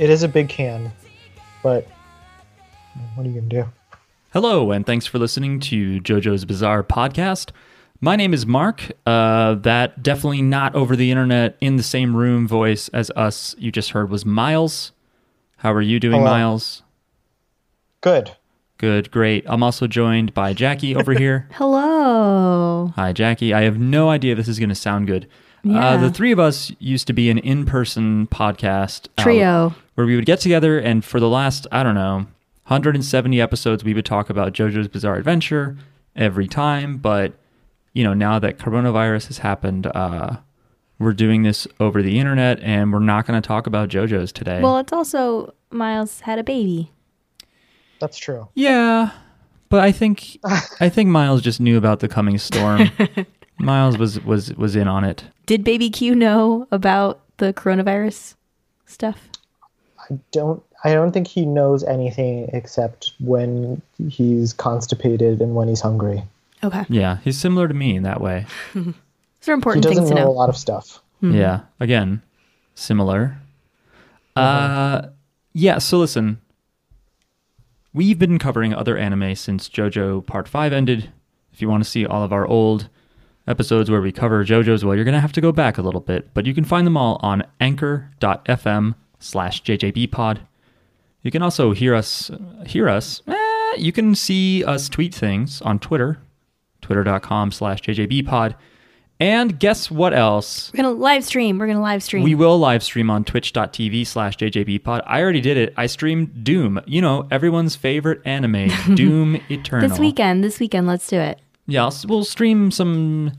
It is a big can, but what are you going to do? Hello, and thanks for listening to JoJo's Bizarre Podcast. My name is Mark. That definitely not over the internet in the same room voice as us you just heard was Miles. How are you doing, Miles? Good. Good, great. I'm also joined by Jackie over here. Hello. Hi, Jackie. I have no idea if this is going to sound good. Yeah. The three of us used to be an in-person podcast trio where we would get together, and for the last, 170 episodes, we would talk about JoJo's Bizarre Adventure every time. But, you know, now that coronavirus has happened, we're doing this over the internet, and we're not going to talk about JoJo's today. Well, it's also Miles had a baby. That's true. Yeah, but I think Miles just knew about the coming storm. Miles was in on it. Did Baby Q know about the coronavirus stuff? I don't think he knows anything except when he's constipated and when he's hungry. Okay. Yeah, he's similar to me in that way. Those are important things to know. He doesn't know a lot of stuff. Mm-hmm. Yeah. Again, similar. Mm-hmm. Yeah. So listen. We've been covering other anime since JoJo Part 5 ended. If you want to see all of our old episodes where we cover JoJo's, well, you're going to have to go back a little bit. But you can find them all on anchor.fm/JJBpod. You can also hear us. You can see us tweet things on Twitter, twitter.com/JJBpod. And guess what else? We're going to live stream. We will live stream on twitch.tv/JJBpod. I already did it. I streamed Doom. You know, everyone's favorite anime, Doom Eternal. This weekend, let's do it. Yeah, we'll stream some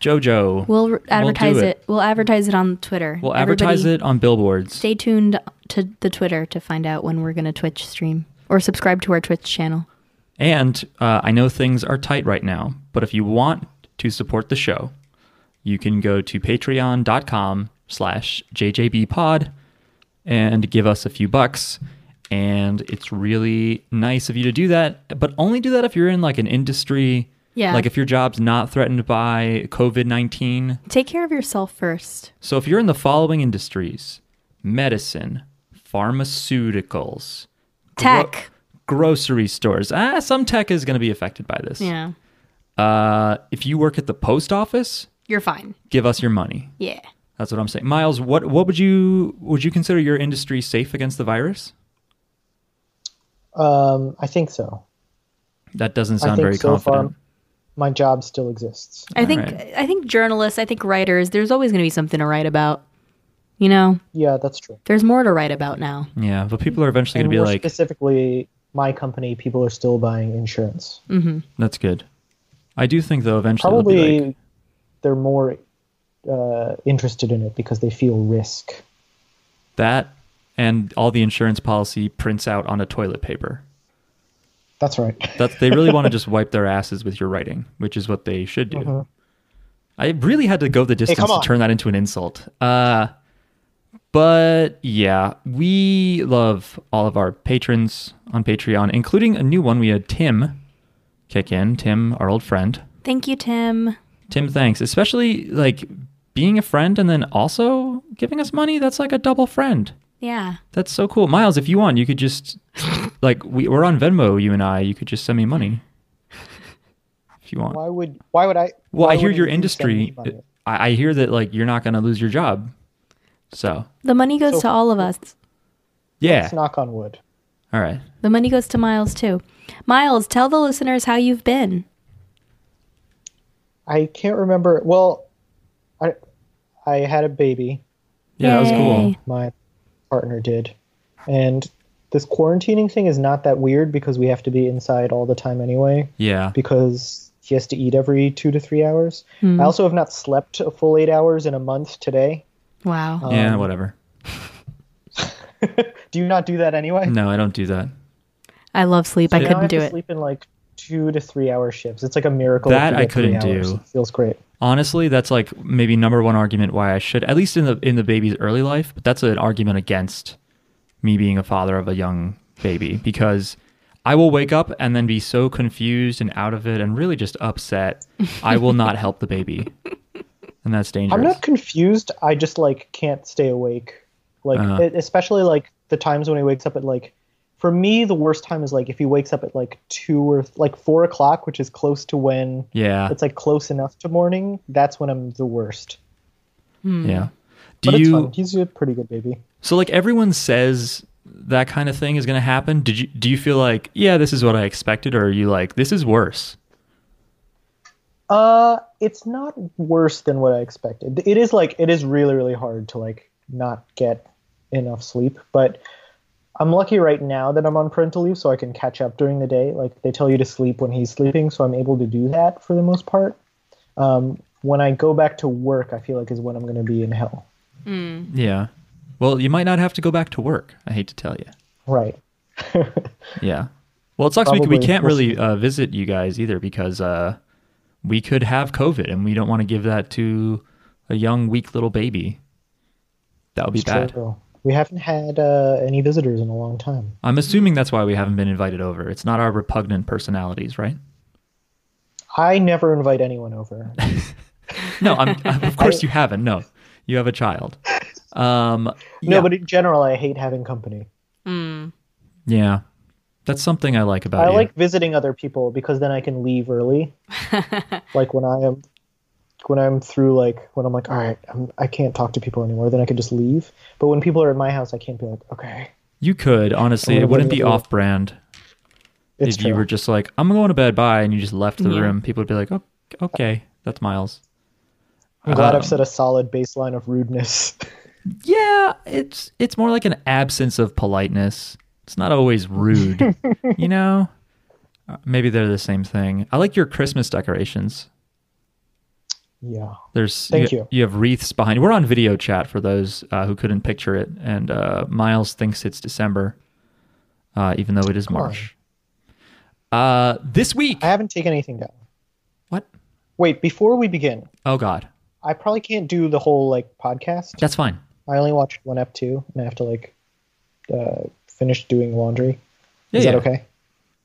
JoJo. We'll advertise it. We'll advertise it on Twitter. We'll advertise it on billboards. Stay tuned to the Twitter to find out when we're going to Twitch stream or subscribe to our Twitch channel. And I know things are tight right now, but if you want to support the show, you can go to patreon.com/JJBpod and give us a few bucks. And it's really nice of you to do that, but only do that if you're in like an industry. Yeah. Like if your job's not threatened by COVID-19. Take care of yourself first. So if you're in the following industries: medicine, pharmaceuticals, tech, grocery stores. Some tech is going to be affected by this. Yeah. If you work at the post office, you're fine. Give us your money. Yeah. That's what I'm saying. Miles, what would you consider your industry safe against the virus? I think so. That doesn't sound very confident. Far, my job still exists. I think journalists, I think writers, there's always going to be something to write about, you know? Yeah, that's true. There's more to write about now. Yeah, but people are eventually going to be like... Specifically, my company, people are still buying insurance. Mm-hmm. That's good. I do think, though, eventually probably be like, they're more interested in it because they feel risk. That and all the insurance policy prints out on a toilet paper. That's right. They really want to just wipe their asses with your writing, which is what they should do. Mm-hmm. I really had to go the distance to turn that into an insult. But yeah, we love all of our patrons on Patreon, including a new one. We had Tim kick in. Tim, our old friend. Thank you, Tim. Tim, thanks. Especially like being a friend and then also giving us money. That's like a double friend. Yeah. That's so cool. Miles, if you want, you could just like we're on Venmo, you and I. You could just send me money if you want. Why would I? Well, I hear your industry. I hear that like you're not going to lose your job. So the money goes to all of us. Yeah. Let's knock on wood. All right. The money goes to Miles too. Miles, tell the listeners how you've been. I can't remember. Well, I had a baby. Yeah, that was cool. My partner did. And this quarantining thing is not that weird because we have to be inside all the time anyway. Yeah. Because he has to eat every 2 to 3 hours. Mm. I also have not slept a full 8 hours in a month today. Wow. Yeah, whatever. Do you not do that anyway? No, I don't do that. I love sleep. So I couldn't do it. I sleep in like 2 to 3 hour shifts. It's like a miracle that I couldn't do. It feels great. Honestly, that's like maybe number one argument why I should, at least in the baby's early life. But that's an argument against me being a father of a young baby, because I will wake up and then be so confused and out of it and really just upset. I will not help the baby, and that's dangerous. I'm not confused. I just like can't stay awake. Like, especially like the times when he wakes up at like, for me, the worst time is like if he wakes up at like 2 or 4 o'clock, which is close to when it's like close enough to morning. That's when I'm the worst. Yeah. It's fun. He's a pretty good baby. So like everyone says that kind of thing is going to happen. Do you feel like, yeah, this is what I expected, or are you like, this is worse? It's not worse than what I expected. It is like, it is really, really hard to like not get enough sleep, but I'm lucky right now that I'm on parental leave, so I can catch up during the day. Like they tell you to sleep when he's sleeping, so I'm able to do that for the most part. When I go back to work, I feel like is when I'm going to be in hell. Mm. Yeah. Well, you might not have to go back to work. I hate to tell you. Right. Yeah. Well, it sucks we can't really visit you guys either, because we could have COVID, and we don't want to give that to a young, weak little baby. That would be bad. True. We haven't had any visitors in a long time. I'm assuming that's why we haven't been invited over. It's not our repugnant personalities, right? I never invite anyone over. No, of course you haven't. No, you have a child. No, but in general, I hate having company. Mm. Yeah, that's something I like about you. I like visiting other people because then I can leave early. Like when I'm like, all right, I can't talk to people anymore, then I can just leave. But when people are at my house, I can't be like, okay. You could, honestly. It wouldn't be off-brand. If you were just like, I'm going to bed, bye, and you just left the room, people would be like, oh, okay, that's Miles. I'm glad I've set a solid baseline of rudeness. Yeah, it's more like an absence of politeness. It's not always rude, you know? Maybe they're the same thing. I like your Christmas decorations. Yeah. You have wreaths behind you. We're on video chat for those who couldn't picture it, and Miles thinks it's December, even though it is March. This week I haven't taken anything down. What? Wait, before we begin. Oh God. I probably can't do the whole like podcast. That's fine. I only watched one ep two, and I have to like finish doing laundry. Is that okay?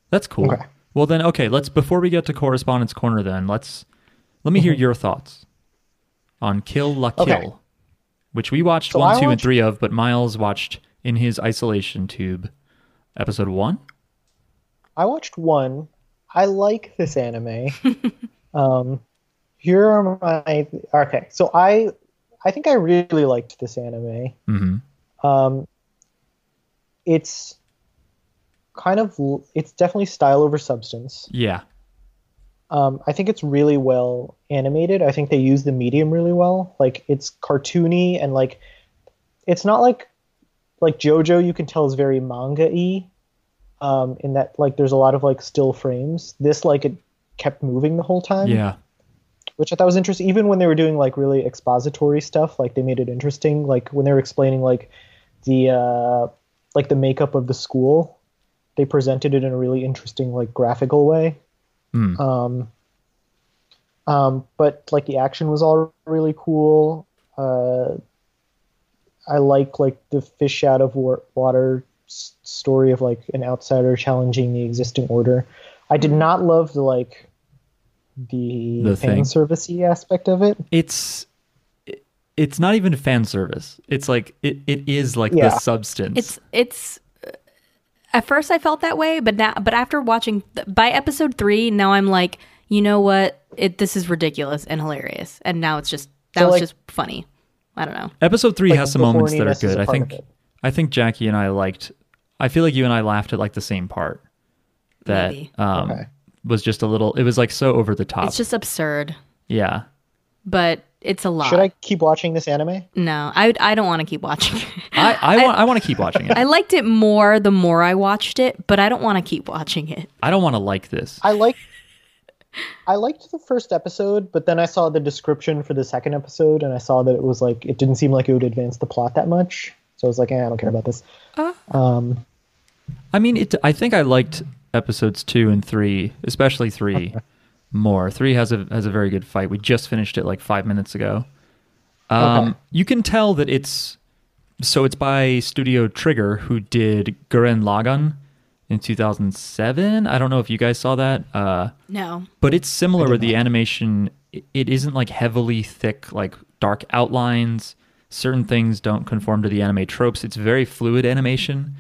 That's cool. Okay. Well then, okay. Before we get to Correspondence Corner, then let me hear your thoughts on Kill la Kill, which we watched 1, 2, and 3 of, but Miles watched in his isolation tube episode 1. I watched 1. I like this anime. Here are my... Okay, so I think I really liked this anime. Mm-hmm. It's kind of... It's definitely style over substance. Yeah. I think it's really well animated. I think they use the medium really well. Like, it's cartoony and, like... It's not like... Like, JoJo, you can tell, is very manga-y. In that, like, there's a lot of, like, still frames. This, like, it kept moving the whole time. Yeah. Which I thought was interesting. Even when they were doing, like, really expository stuff, like, they made it interesting. Like, when they were explaining, like, the makeup of the school, they presented it in a really interesting, like, graphical way. Mm. But, like, the action was all really cool. I like, the fish out of water story of like an outsider challenging the existing order. I did not love the like the fan servicey aspect of it. It's not even fan service. It's like it is like the substance. It's at first I felt that way, but after watching by episode 3, now I'm like, you know what? This is ridiculous and hilarious, and now it's just just funny. I don't know. Episode 3 like, has some moments that are good. I think Jackie and I liked. I feel like you and I laughed at like the same part. That was just a little. It was like so over the top. It's just absurd. Yeah, but it's a lot. Should I keep watching this anime? No, I don't want to keep watching it. I want to keep watching it. I liked it more the more I watched it, but I don't want to keep watching it. I don't want to like this. I liked the first episode, but then I saw the description for the second episode, and I saw that it was like it didn't seem like it would advance the plot that much. So I was like, I don't care about this. I mean, I think I liked episodes 2 and 3, especially 3 more. 3 has a very good fight. We just finished it like 5 minutes ago. You can tell that it's by Studio Trigger, who did Gurren Lagann in 2007. I don't know if you guys saw that. No. But it's similar with the animation. It isn't like heavily thick, like dark outlines. certain things don't conform to the anime tropes. It's very fluid animation,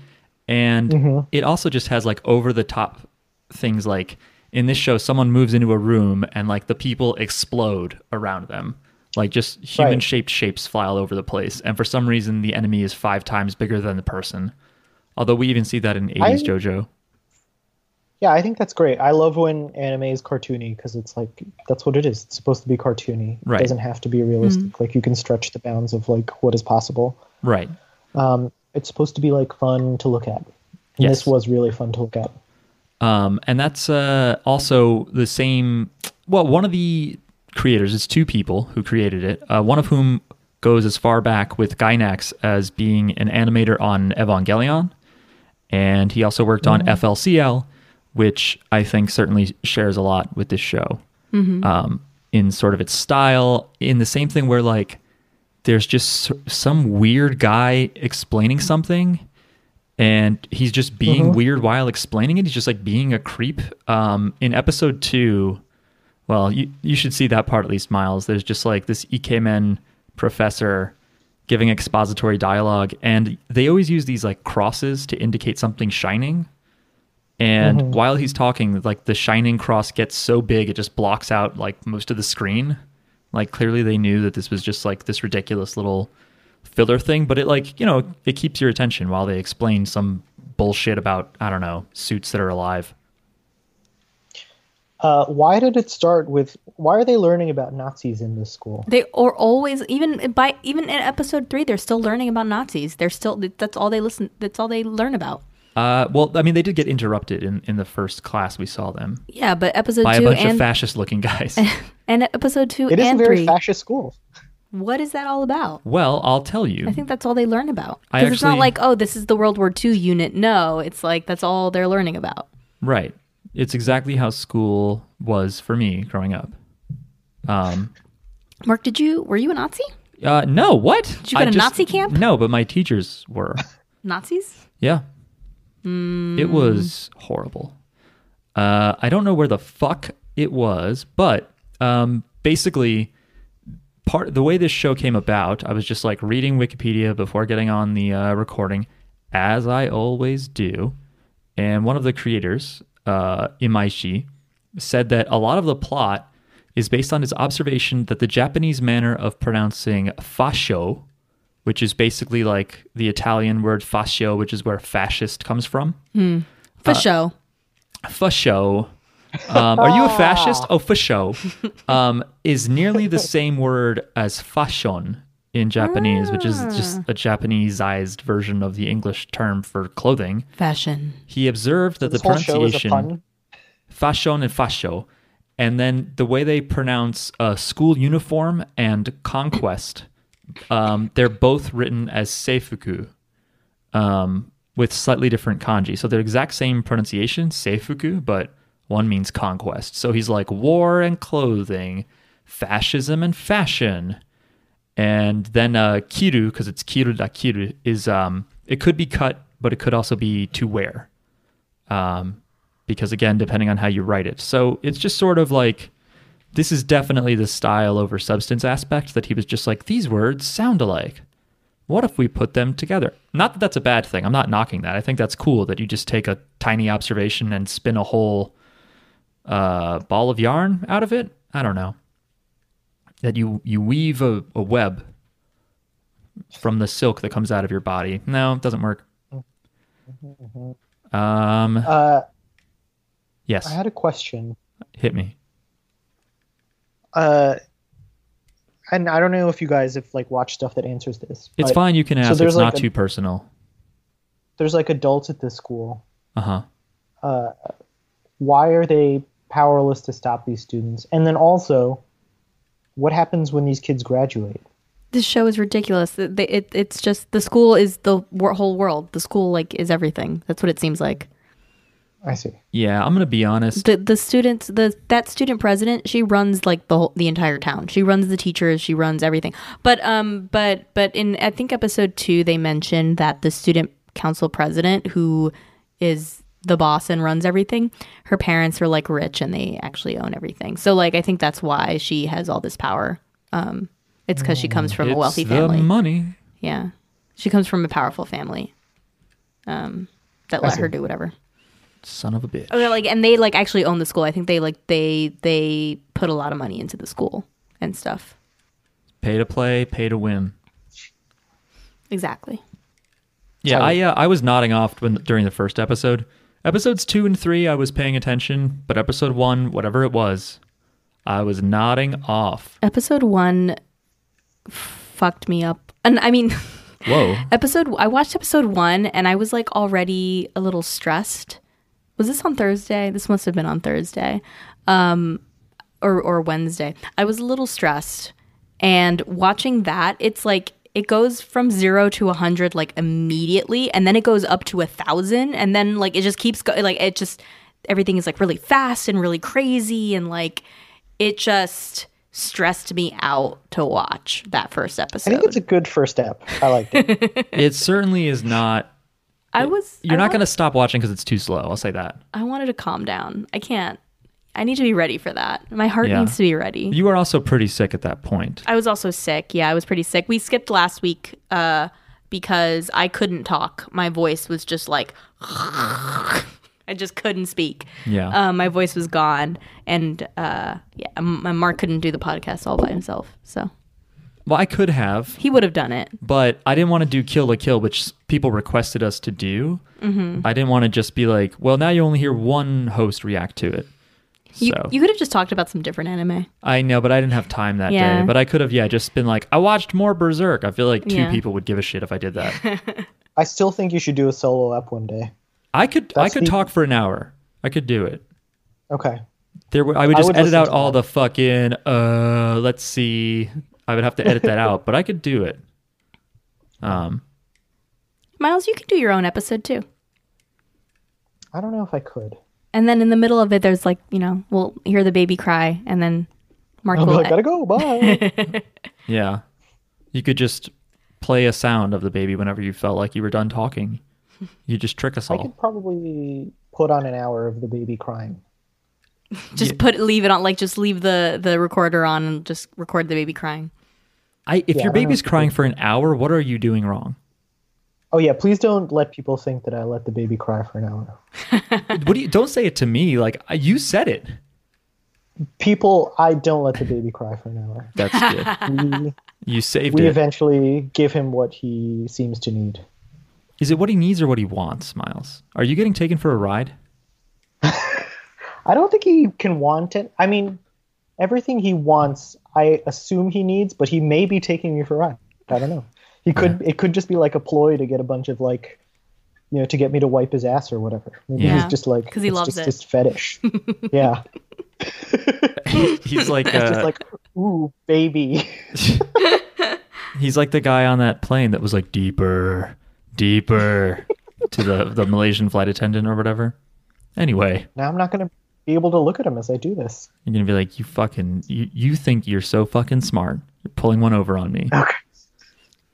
and it also just has like over the top things. Like in this show, someone moves into a room and like the people explode around them. Like just human shaped shapes fly all over the place. And for some reason, the enemy is 5 times bigger than the person. Although we even see that in 80s JoJo. Yeah, I think that's great. I love when anime is cartoony because it's like, that's what it is. It's supposed to be cartoony. Right. It doesn't have to be realistic. Like you can stretch the bounds of like what is possible. Right. It's supposed to be like fun to look at. And this was really fun to look at. And that's also the same. Well, one of the creators, it's 2 people who created it. One of whom goes as far back with Gainax as being an animator on Evangelion. And he also worked on FLCL, which I think certainly shares a lot with this show in sort of its style, in the same thing where like there's just some weird guy explaining something and he's just being weird while explaining it. He's just like being a creep. In episode 2, well, you should see that part at least, Miles. There's just like this Ikemen professor giving expository dialogue, and they always use these like crosses to indicate something shining. And while he's talking, like the shining cross gets so big, it just blocks out like most of the screen. Like clearly they knew that this was just like this ridiculous little filler thing, but it like, you know, it keeps your attention while they explain some bullshit about, I don't know, suits that are alive. Why did it start with, why are they learning about Nazis in this school? They are always, even in episode 3, they're still learning about Nazis. They're still, that's all they listen, that's all they learn about. Well, I mean, they did get interrupted in the first class we saw them. Yeah, but episode 2 by a bunch of fascist-looking guys. And episode 2 and 3. It is a very fascist school. What is that all about? Well, I'll tell you. I think that's all they learn about. Because it's not like, oh, this is the World War II unit. No, it's like that's all they're learning about. Right. It's exactly how school was for me growing up. Mark, were you a Nazi? No, what? Did you go to Nazi camp? No, but my teachers were. Nazis? Yeah. It was horrible. I don't know where the fuck it was, but basically, the way this show came about, I was just like reading Wikipedia before getting on the recording, as I always do. And one of the creators, Imaishi, said that a lot of the plot is based on his observation that the Japanese manner of pronouncing fascio, which is basically like the Italian word fascio, which is where fascist comes from. Fascio. Fascio. Are you a fascist? Oh, fascio. Is nearly the same word as fashion in Japanese, which is just a Japanesized version of the English term for clothing. Fashion. He observed that this the pronunciation, fashion and fascio, and then the way they pronounce school uniform and conquest, they're both written as seifuku, with slightly different kanji. So they're exact same pronunciation, seifuku, but one means conquest. So he's like war and clothing, fascism and fashion. And then kiru, because it's kiru da kiru, is it could be cut, but it could also be to wear. Because again, depending on how you write it. So it's just sort of like, this is definitely the style over substance aspect that he was just like, these words sound alike. What if we put them together? Not that that's a bad thing. I'm not knocking that. I think that's cool that you just take a tiny observation and spin a whole ball of yarn out of it. I don't know. That you weave a web from the silk that comes out of your body. No, it doesn't work. Yes. I had a question. Hit me. And I don't know if you guys have like watched stuff that answers this. It's fine. You can ask. So it's like not too personal. There's like adults at this school. Why are they powerless to stop these students? And then also, what happens when these kids graduate? This show is ridiculous. It's just the school is the whole world. The school like is everything. That's what it seems like. I see. Yeah, I'm going to be honest. The students, that student president, she runs like the entire town. She runs the teachers, she runs everything. But in I think episode 2 they mentioned that the student council president, who is the boss and runs everything, her parents are like rich and they actually own everything. So like I think that's why she has all this power. It's because she comes from a wealthy family. Money. Yeah. She comes from a powerful family that let her do whatever. Son of a bitch. Oh, like, and they like actually own the school. I think they put a lot of money into the school and stuff. Pay to play, pay to win. Exactly. Yeah, so, I was nodding off during the first episode. Episodes 2 and 3, I was paying attention, but episode 1, whatever it was, I was nodding off. Episode 1 fucked me up, and I mean, whoa. I watched episode 1, and I was like already a little stressed. Was this on Thursday? This must have been on Thursday, or Wednesday. I was a little stressed, and watching that, it's like. It goes from 0 to 100 like immediately, and then it goes up to 1,000, and then like it just keeps going. Like it just everything is like really fast and really crazy, and like it just stressed me out to watch that first episode. I think it's a good first step. I liked it. It certainly is not. You're not going to stop watching because it's too slow. I'll say that. I wanted to calm down. I can't. I need to be ready for that. My heart needs to be ready. You were also pretty sick at that point. I was also sick. Yeah, I was pretty sick. We skipped last week because I couldn't talk. My voice was just like, I just couldn't speak. Yeah. My voice was gone. And Mark couldn't do the podcast all by himself. So. Well, I could have. He would have done it. But I didn't want to do Kill la Kill, which people requested us to do. Mm-hmm. I didn't want to just be like, well, now you only hear one host react to it. So. You could have just talked about some different anime. I know, but I didn't have time that day. But I could have, just been like, I watched more Berserk. I feel like two people would give a shit if I did that. I still think you should do a solo up one day. I could talk for an hour. I could do it. Okay. I would edit out all the fucking, let's see. I would have to edit that out, but I could do it. Miles, you could do your own episode too. I don't know if I could. And then in the middle of it, there's like, we'll hear the baby cry, and then Mark will gotta go, bye. Yeah. You could just play a sound of the baby whenever you felt like you were done talking. You just trick us all. I could probably put on an hour of the baby crying. Leave it on, like just leave the recorder on and just record the baby crying. If your baby's crying for an hour, what are you doing wrong? Oh yeah, please don't let people think that I let the baby cry for an hour. Don't say it to me. Like you said it. People, I don't let the baby cry for an hour. That's good. You saved it. We eventually give him what he seems to need. Is it what he needs or what he wants, Miles? Are you getting taken for a ride? I don't think he can want it. I mean, everything he wants, I assume he needs, but he may be taking me for a ride. I don't know. He could. Yeah. It could just be like a ploy to get a bunch of like, to get me to wipe his ass or whatever. Maybe he's just like, because he loves just it. His fetish. Yeah. He's like, just like, ooh, baby. He's like the guy on that plane that was like deeper, deeper to the Malaysian flight attendant or whatever. Anyway. Now I'm not gonna be able to look at him as I do this. You're gonna be like, you think you're so fucking smart. You're pulling one over on me. Okay.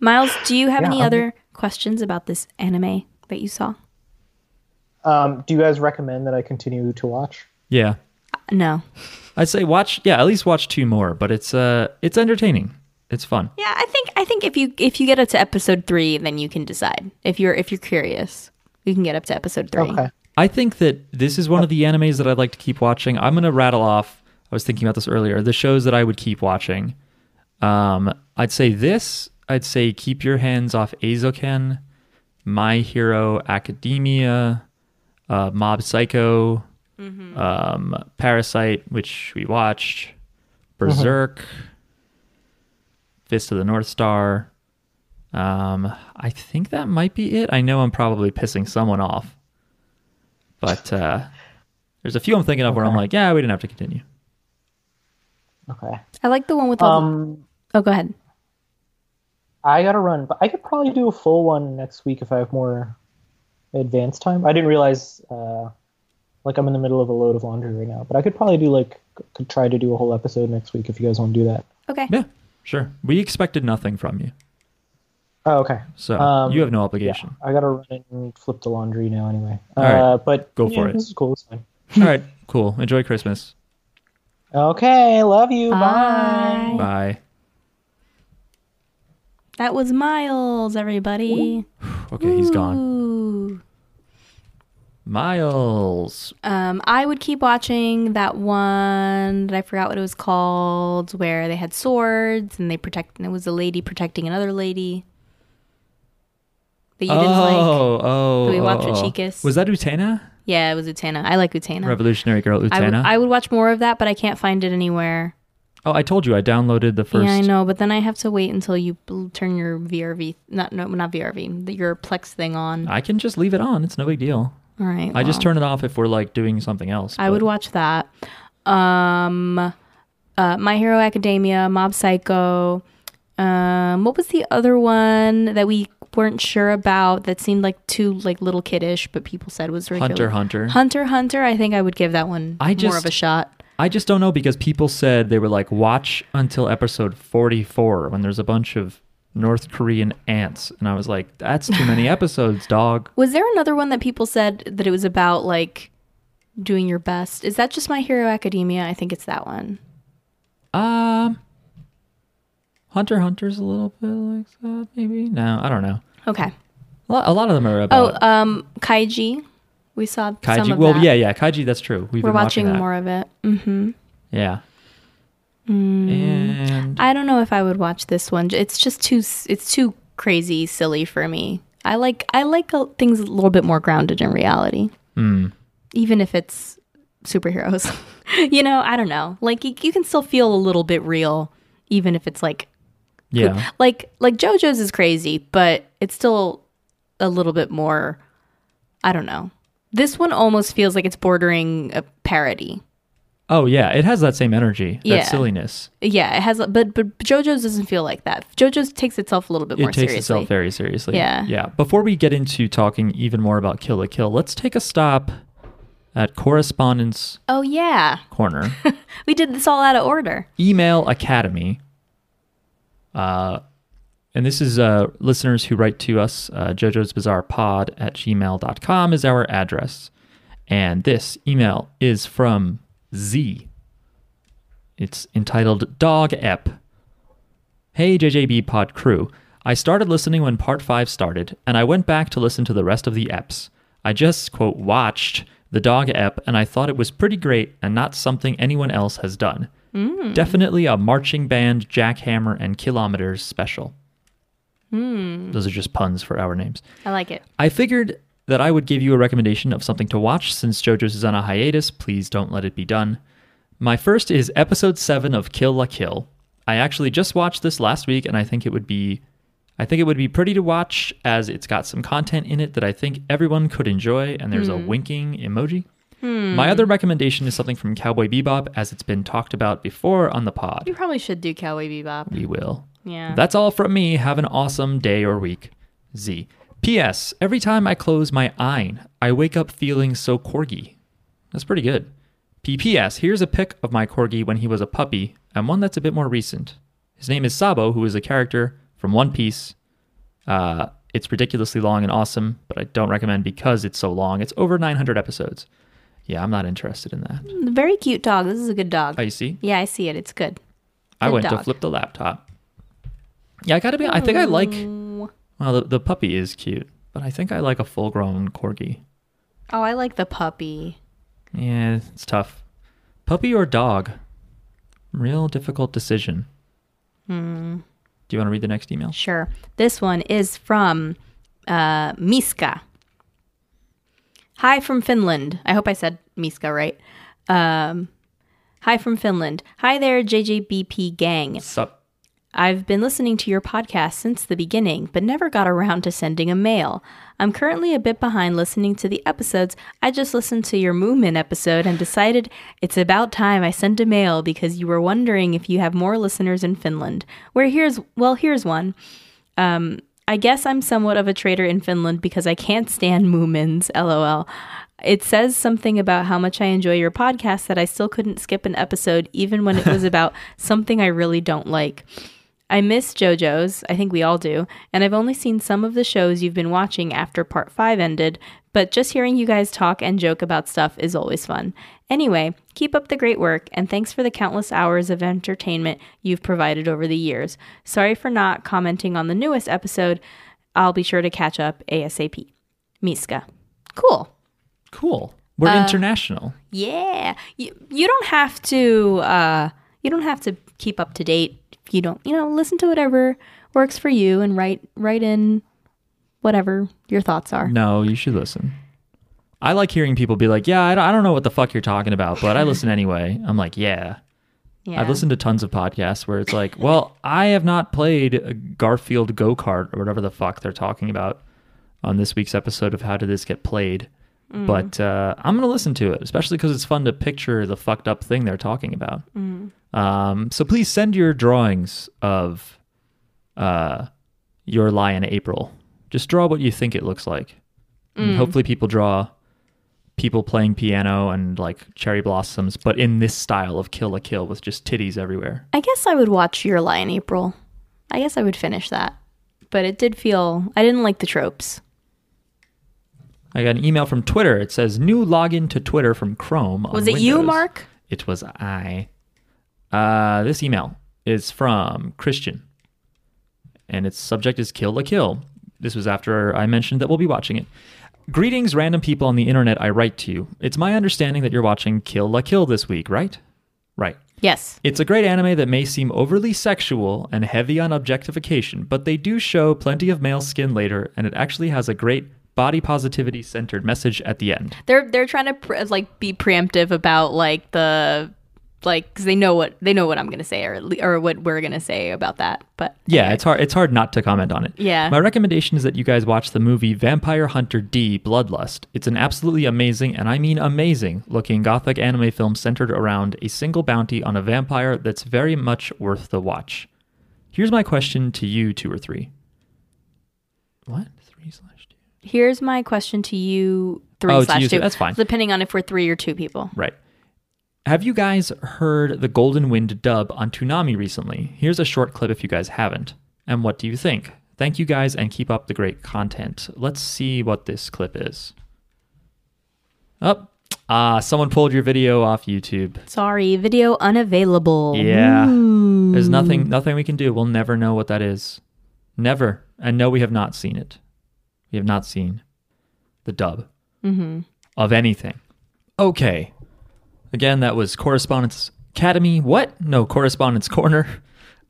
Miles, do you have any other questions about this anime that you saw? Do you guys recommend that I continue to watch? Yeah. No. I'd say at least watch 2 more, but it's entertaining. It's fun. Yeah, I think if you get up to episode 3, then you can decide. If you're curious, you can get up to episode 3. Okay. I think that this is one of the animes that I'd like to keep watching. I'm going to rattle off, I was thinking about this earlier, the shows that I would keep watching. I'd say this, I'd say Keep Your Hands Off Eizouken, My Hero Academia, Mob Psycho, Parasite, which we watched, Berserk, Fist of the North Star. I think that might be it. I know I'm probably pissing someone off, but there's a few I'm thinking of where I'm like, we didn't have to continue. Okay. I like the one with Oh, go ahead. I gotta run, but I could probably do a full one next week if I have more advanced time. I didn't realize, I'm in the middle of a load of laundry right now, but I could probably do could try to do a whole episode next week if you guys want to do that. Okay. Yeah, sure. We expected nothing from you. Oh, okay. So you have no obligation. Yeah, I gotta run and flip the laundry now anyway. All right. But go for it. This is cool. It's fine. All right. Cool. Enjoy Christmas. Okay. Love you. Bye. Bye. That was Miles, everybody. Okay, ooh, he's gone. Miles. I would keep watching that one that I forgot what it was called, where they had swords and they protect. And it was a lady protecting another lady. That you didn't like. We watched with Chicas. Was that Utena? Yeah, it was Utena. I like Utena. Revolutionary Girl Utena. I would watch more of that, but I can't find it anywhere. Oh, I told you I downloaded the first. Yeah, I know, but then I have to wait until you turn your VRV, not VRV, your Plex thing on. I can just leave it on. It's no big deal. All right. I just turn it off if we're like doing something else. I would watch that. My Hero Academia, Mob Psycho. What was the other one that we weren't sure about that seemed like too like little kiddish, but people said was ridiculous? Hunter Hunter. I think I would give that one more of a shot. I just don't know, because people said they were like, watch until episode 44 when there's a bunch of North Korean ants. And I was like, that's too many episodes, dog. Was there another one that people said that it was about like doing your best? Is that just My Hero Academia? I think it's that one. Hunter Hunter's a little bit like that, maybe? No, I don't know. Okay. A lot of them are about... Oh, Kaiji. We saw Kaiji. Some of that. Yeah, Kaiji, that's true. We're watching more of it. Mm-hmm. Yeah. And... I don't know if I would watch this one. It's just too crazy, silly for me. I like things a little bit more grounded in reality. Mm. Even if it's superheroes. I don't know. Like, you can still feel a little bit real, even if it's like... Yeah. Cool. Like JoJo's is crazy, but it's still a little bit more... I don't know. This one almost feels like it's bordering a parody. Oh, yeah. It has that same energy, that silliness. Yeah, it has, but JoJo's doesn't feel like that. JoJo's takes itself a little bit more seriously. It takes itself very seriously. Yeah. Before we get into talking even more about Kill la Kill, let's take a stop at Correspondence Corner. We did this all out of order. Email Academy. And this is listeners who write to us. JoJo's Bizarre Pod @gmail.com is our address. And this email is from Z. It's entitled Dog Ep. Hey, JJB Pod crew. I started listening when Part 5 started, and I went back to listen to the rest of the eps. I just, quote, watched the Dog Ep, and I thought it was pretty great and not something anyone else has done. Mm. Definitely a marching band, jackhammer, and kilometers special. Mm. Those are just puns for our names. I like it. I figured that I would give you a recommendation of something to watch since JoJo's is on a hiatus. Please don't let it be done. My first is episode 7 of Kill la Kill. I actually just watched this last week, and I think it would be pretty to watch, as it's got some content in it that I think everyone could enjoy. And there's a winking emoji. Mm. My other recommendation is something from Cowboy Bebop, as it's been talked about before on the pod. You probably should do Cowboy Bebop. We will. Yeah. That's all from me. Have an awesome day or week. Z. P.S. Every time I close my eye, I wake up feeling so corgi. That's pretty good. P.P.S. Here's a pic of my corgi when he was a puppy, and one that's a bit more recent. His name is Sabo, who is a character from One Piece. It's ridiculously long and awesome, but I don't recommend because it's so long. It's over 900 episodes. Yeah, I'm not interested in that. Very cute dog. This is a good dog. Oh, you see? Yeah, I see it. It's good. I went to flip the laptop. Yeah, I gotta be. I think I like. Well, the puppy is cute, but I think I like a full-grown corgi. Oh, I like the puppy. Yeah, it's tough. Puppy or dog? Real difficult decision. Mm. Do you want to read the next email? Sure. This one is from Miska. Hi from Finland. I hope I said Miska right. Hi from Finland. Hi there, JJBP gang. Sup. I've been listening to your podcast since the beginning, but never got around to sending a mail. I'm currently a bit behind listening to the episodes. I just listened to your Moomin episode and decided it's about time I sent a mail because you were wondering if you have more listeners in Finland. Here's one. I guess I'm somewhat of a traitor in Finland because I can't stand Moomins, LOL. It says something about how much I enjoy your podcast that I still couldn't skip an episode even when it was about something I really don't like. I miss JoJo's, I think we all do, and I've only seen some of the shows you've been watching after Part 5 ended, but just hearing you guys talk and joke about stuff is always fun. Anyway, Keep up the great work, and thanks for the countless hours of entertainment you've provided over the years. Sorry for not commenting on the newest episode. I'll be sure to catch up ASAP. Miska. Cool. We're international. Yeah. You don't have to keep up to date. You don't, listen to whatever works for you and write in whatever your thoughts are. No, you should listen. I like hearing people be like, yeah, I don't know what the fuck you're talking about, but I listen anyway. I'm like, yeah. I've listened to tons of podcasts where it's like, well, I have not played a Garfield go-kart or whatever the fuck they're talking about on this week's episode of How Did This Get Played, but I'm going to listen to it, especially because it's fun to picture the fucked up thing they're talking about. So please send your drawings of Your Lie in April. Just draw what you think it looks like. And hopefully people draw people playing piano and like cherry blossoms, but in this style of Kill la Kill with just titties everywhere. I guess I would watch Your Lie in April. I guess I would finish that. But it did feel, I didn't like the tropes. I got an email from Twitter. It says, new login to Twitter from Chrome. Was it Windows. You, Mark? It was I. This email is from Christian. And its subject is Kill la Kill. This was after I mentioned that we'll be watching it. Greetings, random people on the internet, I write to you. It's my understanding that you're watching Kill la Kill this week, right? Right. Yes. It's a great anime that may seem overly sexual and heavy on objectification, but they do show plenty of male skin later, and it actually has a great body positivity-centered message at the end. They're trying to be preemptive about because they know what I'm gonna say or what we're gonna say about that. But yeah, anyway. It's hard not to comment on it. Yeah. My recommendation is that you guys watch the movie Vampire Hunter D: Bloodlust. It's an absolutely amazing, and I mean amazing, looking gothic anime film centered around a single bounty on a vampire that's very much worth the watch. Here's my question to you, 2 or 3. What? 3/2. Here's my question to you, 3/2. That's fine. Depending on if we're 3 or 2 people. Right. Have you guys heard the Golden Wind dub on Toonami recently? Here's a short clip if you guys haven't. And what do you think? Thank you guys and keep up the great content. Let's see what this clip is. Someone pulled your video off YouTube. Sorry, video unavailable. Yeah. Ooh. There's nothing we can do. We'll never know what that is. Never. And no, we have not seen it. We have not seen the dub of anything. Okay. Again, that was Correspondence Academy. What? No, Correspondence Corner.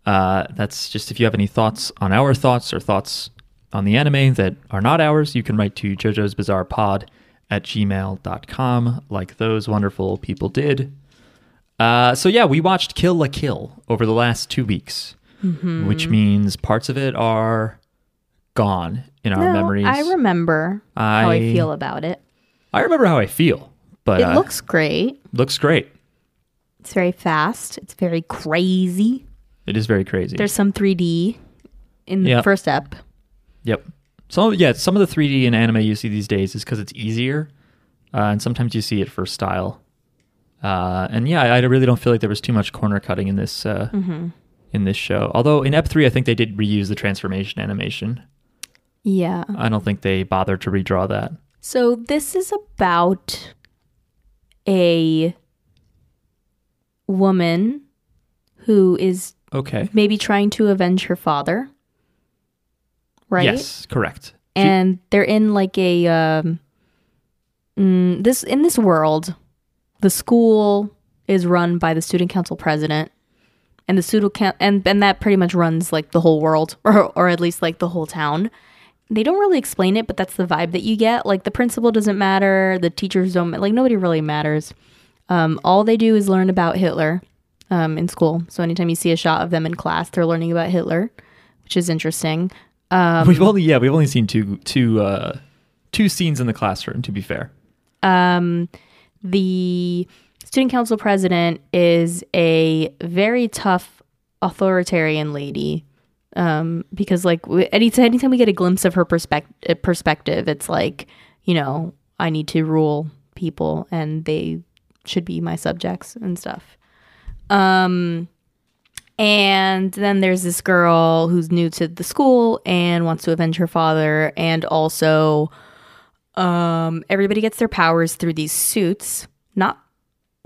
That's just if you have any thoughts on our thoughts or thoughts on the anime that are not ours, you can write to JoJo's Bizarre Pod at gmail.com like those wonderful people did. So yeah, we watched Kill la Kill over the last 2 weeks, which means parts of it are gone in our memories. I remember how I feel about it. I remember how I feel. But, it looks great. It's very fast. It's very crazy. It is very crazy. There's some 3D in the first ep. Yep. Some of the 3D in anime you see these days is because it's easier, and sometimes you see it for style. I really don't feel like there was too much corner cutting in this in this show. Although in Ep 3, I think they did reuse the transformation animation. Yeah. I don't think they bothered to redraw that. So this is about a woman who is maybe trying to avenge her father, right? Yes, correct. And they're in like a this world. The school is run by the student council president, and the student and that pretty much runs like the whole world, or at least like the whole town. They don't really explain it, but that's the vibe that you get. Like, the principal doesn't matter. The teachers don't... nobody really matters. All they do is learn about Hitler in school. So anytime you see a shot of them in class, they're learning about Hitler, which is interesting. We've only seen two scenes in the classroom, to be fair. The student council president is a very tough authoritarian lady. Because like anytime we get a glimpse of her perspective, it's like, I need to rule people and they should be my subjects and stuff. And then there's this girl who's new to the school and wants to avenge her father. And also, everybody gets their powers through these suits, not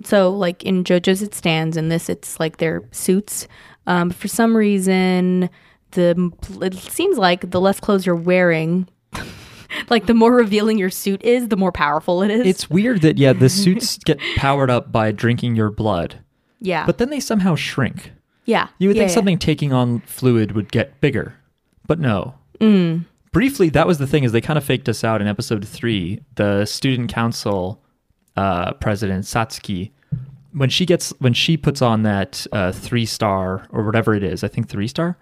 So, like, in JoJo's, it stands. In this, it's, like, their suits. For some reason, it seems like the less clothes you're wearing, like, the more revealing your suit is, the more powerful it is. It's weird that, yeah, the suits get powered up by drinking your blood. Yeah. But then they somehow shrink. Yeah. You would think something taking on fluid would get bigger. But no. Mm. Briefly, that was the thing, is they kind of faked us out in episode 3. The student council... president Satsuki, when she puts on that 3-star or whatever it is, I think 3-star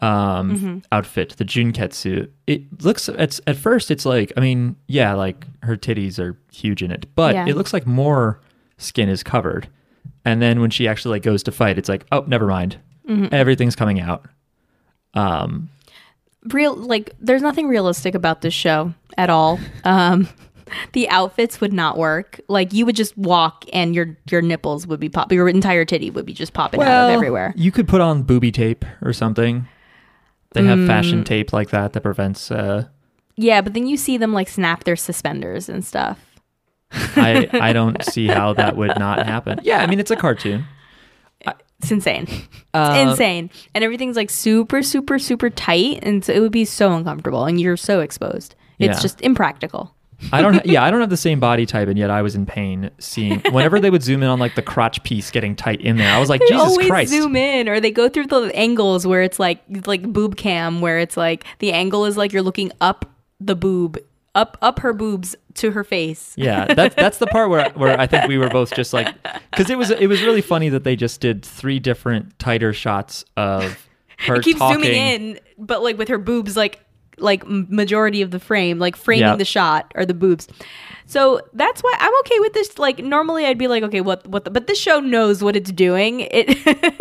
outfit, the Junketsu, it looks at first it's like, I mean, yeah, like her titties are huge in it, but it looks like more skin is covered, and then when she actually like goes to fight, it's like, oh, never mind, everything's coming out. There's nothing realistic about this show at all. The outfits would not work. Like, you would just walk and your nipples would be popping. Your entire titty would be just popping out of everywhere. You could put on booby tape or something. They have fashion tape like that prevents... Yeah, but then you see them, like, snap their suspenders and stuff. I don't see how that would not happen. Yeah, I mean, it's a cartoon. It's insane. It's insane. And everything's, like, super, super, super tight. And so it would be so uncomfortable. And you're so exposed. It's just impractical. I don't have the same body type, and yet I was in pain seeing whenever they would zoom in on like the crotch piece getting tight in there. I was like, Jesus Christ. Zoom in, or they go through the angles where it's like boob cam, where it's like the angle is like you're looking up the boob, up her boobs to her face. Yeah, that's the part where I think we were both just like, because it was really funny that they just did 3 different tighter shots of her. It keeps talking. Zooming in, but like with her boobs like majority of the frame, like framing the shot or the boobs. So that's why I'm okay with this. Like, normally I'd be like, okay, but this show knows what it's doing. And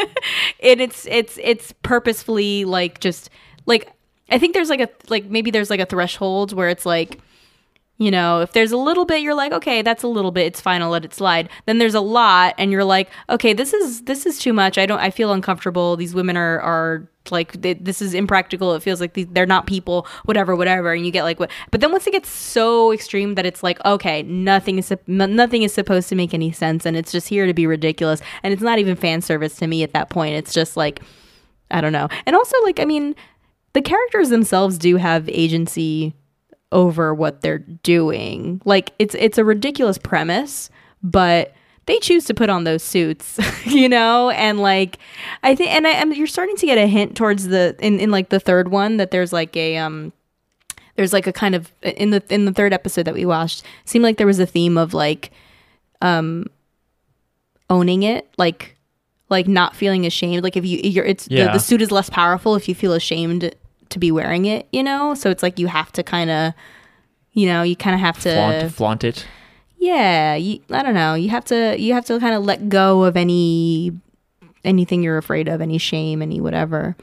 it's purposefully like, just like, I think there's like maybe there's a threshold where it's like, you know, if there's a little bit, you're like, okay, that's a little bit, it's fine, I'll let it slide. Then there's a lot and you're like, okay, this is too much. I feel uncomfortable. These women are like, this is impractical. It feels like they're not people, whatever. And you get like, what? But then once it gets so extreme that it's like, okay, nothing is supposed to make any sense. And it's just here to be ridiculous. And it's not even fan service to me at that point. It's just like, I don't know. And also, like, I mean, the characters themselves do have agency over what they're doing. Like, it's a ridiculous premise, but they choose to put on those suits, you know? And like, I think, and you're starting to get a hint towards in like the 3rd one, that there's like a, there's like a kind of, in the 3rd episode that we watched, seemed like there was a theme of like, owning it, like not feeling ashamed. Like, if the suit is less powerful if you feel ashamed to be wearing it, you know? So it's like, you have to kind of, you know, you kind of have to flaunt it. Yeah, I don't know. You have to kind of let go of anything you're afraid of, any shame, any whatever.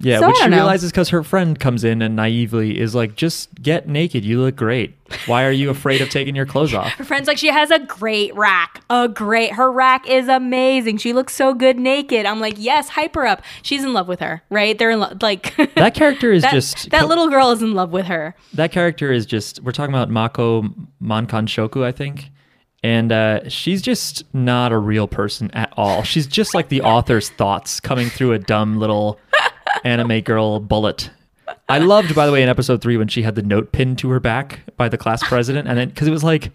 Yeah, so which she realizes because her friend comes in and naively is like, "Just get naked. You look great. Why are you afraid of taking your clothes off?" Her friend's like, "She has a great rack. Her rack is amazing. She looks so good naked." I'm like, "Yes, hype her up. She's in love with her, right? They're in love." Like that character is that little girl is in love with her. That character is just. We're talking about Mako Mankanshoku, I think. And she's just not a real person at all. She's just like the author's thoughts coming through a dumb little anime girl bullet. I loved, by the way, in episode 3 when she had the note pinned to her back by the class president, and then because it was like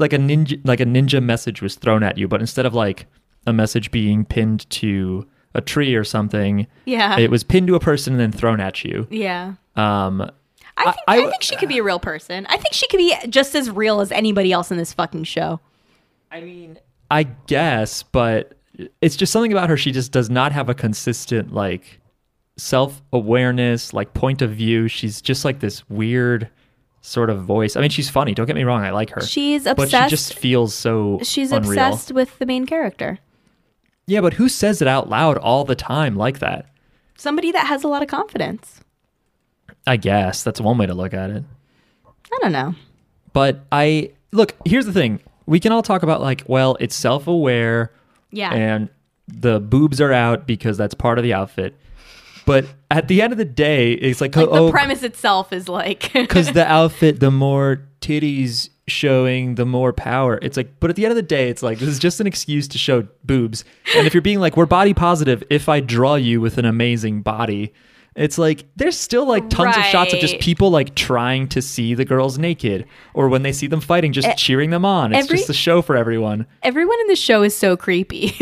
a ninja message was thrown at you, but instead of like a message being pinned to a tree or something, it was pinned to a person and then thrown at you. Yeah. I think she could be a real person. I think she could be just as real as anybody else in this fucking show. I mean, I guess, but it's just something about her. She just does not have a consistent like self-awareness, like point of view. She's just like this weird sort of voice. I mean, she's funny. Don't get me wrong. I like her. She's obsessed. But she just feels so unreal. Obsessed with the main character. Yeah, but who says it out loud all the time like that? Somebody that has a lot of confidence. I guess that's one way to look at it. I don't know. But here's the thing. We can all talk about like, well, it's self-aware. Yeah. And the boobs are out because that's part of the outfit. But at the end of the day, it's like the premise itself is like, because the outfit, the more titties showing the more power. It's like, but at the end of the day, it's like, this is just an excuse to show boobs. And if you're being like, we're body positive, if I draw you with an amazing body, it's like, there's still like tons of shots of just people like trying to see the girls naked, or when they see them fighting, just cheering them on. It's just a show for everyone. Everyone in the show is so creepy.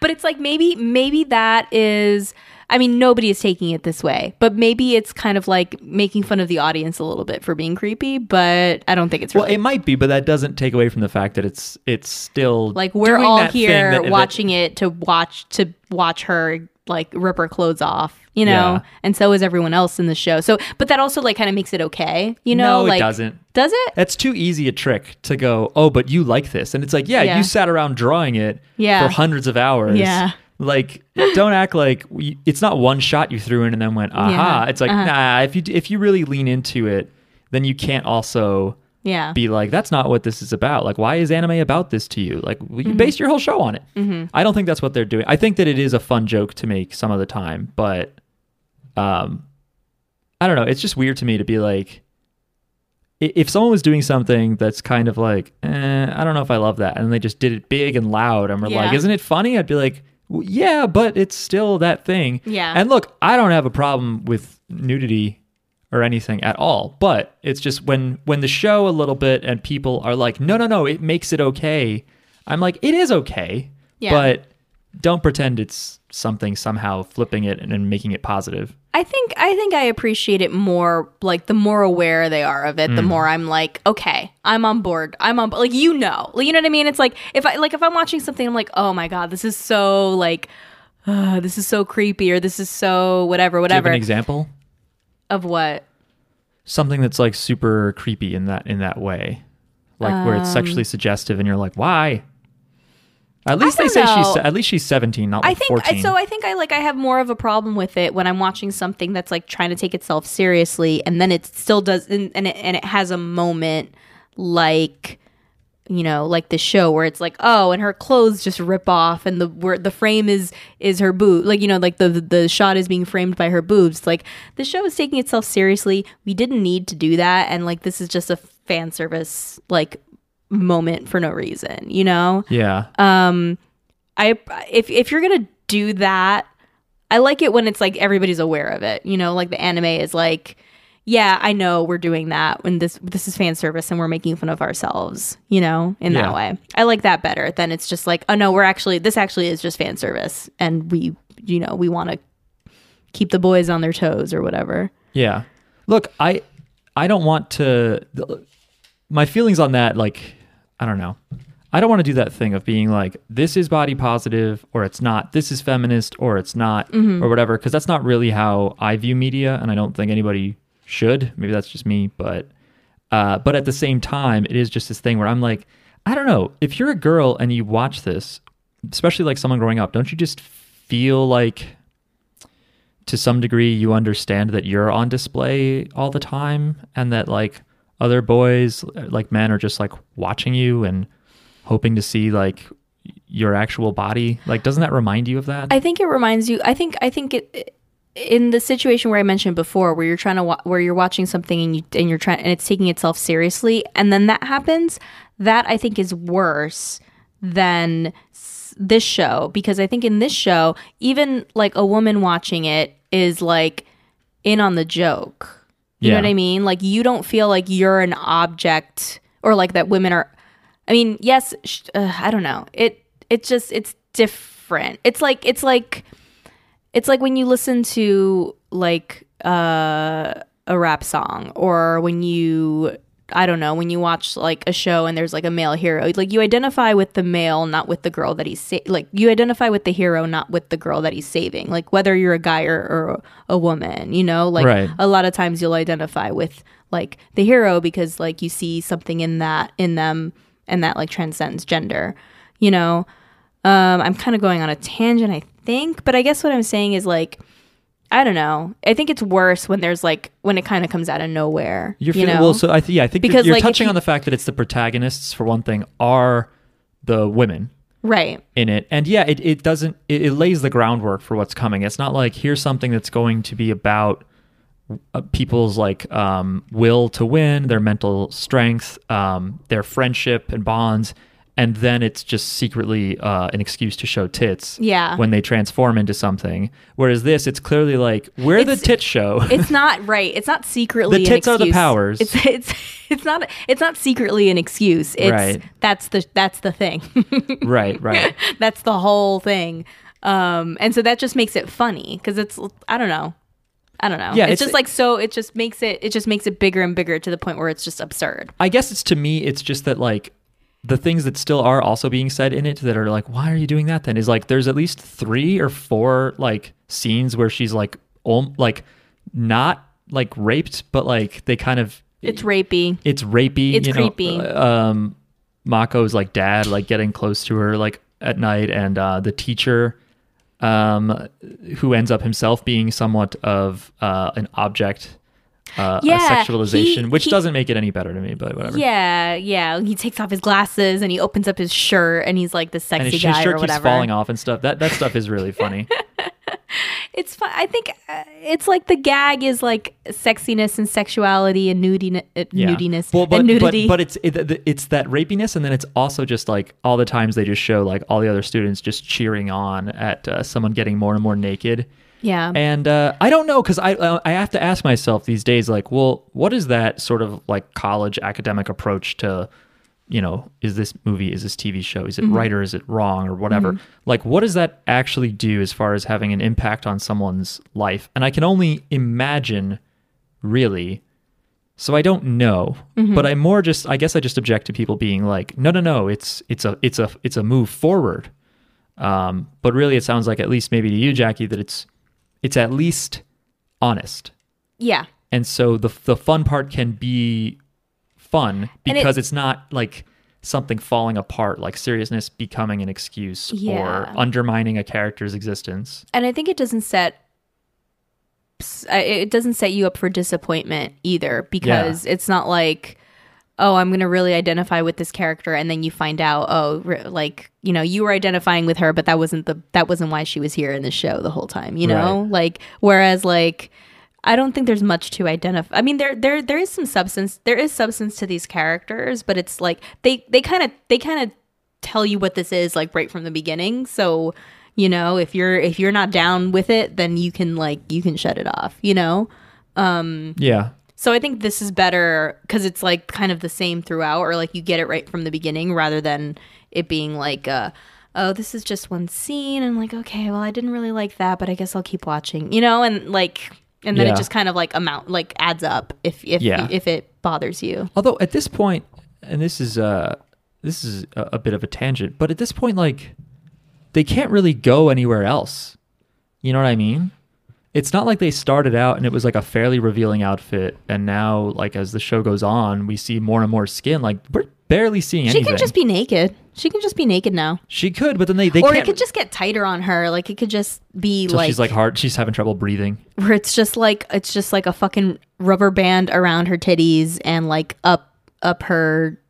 But it's like, maybe that is, I mean, nobody is taking it this way, but maybe it's kind of like making fun of the audience a little bit for being creepy, but I don't think it's really. Well, it might be, but that doesn't take away from the fact that it's still like, we're all here watching it to watch her like rip her clothes off, you know, and so is everyone else in the show. So, but that also like kind of makes it okay, you know? No, like, it doesn't. Does it? That's too easy a trick to go, oh, but you like this. And it's like, yeah. you sat around drawing it for hundreds of hours. Yeah. Like, don't act like it's not one shot you threw in and then went, aha. It's like, nah, if you really lean into it, then you can't also be like, that's not what this is about. Like, why is anime about this to you? Like, you based your whole show on it. Mm-hmm. I don't think that's what they're doing. I think that it is a fun joke to make some of the time, but I don't know. It's just weird to me to be like, if someone was doing something that's kind of like, I don't know if I love that, and they just did it big and loud, and we're like, isn't it funny? I'd be like, yeah, but it's still that thing. Yeah. And look, I don't have a problem with nudity or anything at all, but it's just when the show a little bit and people are like, no, it makes it okay. I'm like, it is okay, but don't pretend it's something somehow flipping it and making it positive. I think I appreciate it more, like, the more aware they are of it, the more I'm like, okay, I'm on board. Like, you know what I mean? It's like, if I'm watching something, I'm like, oh my God, this is so like, this is so creepy, or this is so whatever. Do you have an example? Of what? Something that's like super creepy in that way. Like where it's sexually suggestive and you're like, why? At least they say she's 17, not like 14. So I think I have more of a problem with it when I'm watching something that's like trying to take itself seriously, and then it still does, and it has a moment like, you know, like the show where it's like, oh, and her clothes just rip off, and the frame is her boob, like, you know, like the shot is being framed by her boobs. Like, the show is taking itself seriously. We didn't need to do that, and like, this is just a fan service like moment for no reason, you know? Yeah. If you're gonna do that, I like it when it's like everybody's aware of it, you know, like the anime is like, yeah, I know we're doing that when this is fan service and we're making fun of ourselves, you know, in that way. I like that better than it's just like, oh no, this actually is just fan service, and we, you know, we want to keep the boys on their toes or whatever. Yeah. Look, I don't want to, my feelings on that, like, I don't know. I don't want to do that thing of being like, this is body positive or it's not. This is feminist or it's not, or whatever, because that's not really how I view media, and I don't think anybody should. Maybe that's just me, but at the same time, it is just this thing where I'm like, I don't know. If you're a girl and you watch this, especially like someone growing up, don't you just feel like to some degree you understand that you're on display all the time, and that like other boys, like men, are just like watching you and hoping to see like your actual body? Like, doesn't that remind you of that? I think it reminds you. I think it in the situation where I mentioned before, where you're trying to where you're watching something and it's taking itself seriously, and then that happens. That I think is worse than this show, because I think in this show, even like a woman watching it is like in on the joke. You know what I mean? Like, you don't feel like you're an object, or like that women are, I mean, yes, I don't know. It's different. It's like when you listen to like a rap song, or when you, I don't know, when you watch like a show and there's like a male hero, like you identify with the male, not with the girl that he's like, you identify with the hero, not with the girl that he's saving, like whether you're a guy or a woman, you know, like a lot of times you'll identify with like the hero because like you see something in them, and that like transcends gender, you know. I'm kind of going on a tangent, I think, but I guess what I'm saying is like, I don't know. I think it's worse when there's like, when it kind of comes out of nowhere. Well, so I think because you're like, touching on the fact that it's the protagonists, for one thing, are the women, right, in it, and yeah, it doesn't lays the groundwork for what's coming. It's not like, here's something that's going to be about people's like will to win, their mental strength, their friendship and bonds, and then it's just secretly an excuse to show tits when they transform into something. Whereas this, it's clearly like, it's the tit show. It's not right. It's not secretly the tits an excuse. Are the powers. It's not secretly an excuse. It's right. That's the thing. Right. That's the whole thing. And so that just makes it funny because it's I don't know. Yeah, it's just like, so it just makes it bigger and bigger to the point where it's just absurd. I guess it's just that like the things that still are also being said in it that are like, why are you doing that then? Is like, there's at least 3 or 4 like scenes where she's like, not like raped, but like they kind of, it's rapey. It's creepy. Mako's like dad, like getting close to her like at night, and the teacher who ends up himself being somewhat of an object, a sexualization, which doesn't make it any better to me, but whatever. Yeah. He takes off his glasses and he opens up his shirt and he's like the sexy guy or whatever. And his shirt keeps falling off and stuff. That stuff is really funny. It's fun. I think it's like the gag is like sexiness and sexuality and nudiness. Well, and nudity. But it's that rapiness, and then it's also just like all the times they just show like all the other students just cheering on at someone getting more and more naked. Yeah. And I don't know, because I have to ask myself these days, like, well, what is that sort of like college academic approach to, you know, is this movie, is this TV show, is it right or is it wrong or whatever? Mm-hmm. Like, what does that actually do as far as having an impact on someone's life? And I can only imagine, really. So I don't know, but I more just, I guess I just object to people being like, no, it's a move forward. But really it sounds like, at least maybe to you, Jackie, that it's at least honest. Yeah. And so the fun part can be fun because it's not like something falling apart, like seriousness becoming an excuse or undermining a character's existence. And I think it doesn't set you up for disappointment either, because it's not like, oh, I'm going to really identify with this character, and then you find out, you were identifying with her, but that wasn't why she was here in the show the whole time, you know? Right. Like, whereas like, I don't think there's much to identify. I mean, there is some substance. There is substance to these characters, but it's like they kind of tell you what this is like right from the beginning. So, you know, if you're not down with it, then you can shut it off, you know? Yeah. So I think this is better because it's like kind of the same throughout, or like you get it right from the beginning rather than it being like oh, this is just one scene, and like, okay, well, I didn't really like that, but I guess I'll keep watching, you know, and like. And then it just kind of like adds up if it bothers you. Although at this point, and this is a bit of a tangent, but at this point, like, they can't really go anywhere else. You know what I mean? It's not like they started out and it was like a fairly revealing outfit, and now like as the show goes on, we see more and more skin. Like, we're barely seeing anything. She can just be naked. She can just be naked now. She could, but then they can't. Or it could just get tighter on her. Like, it could just be like, she's like hard. She's having trouble breathing. Where it's just like a fucking rubber band around her titties and like up her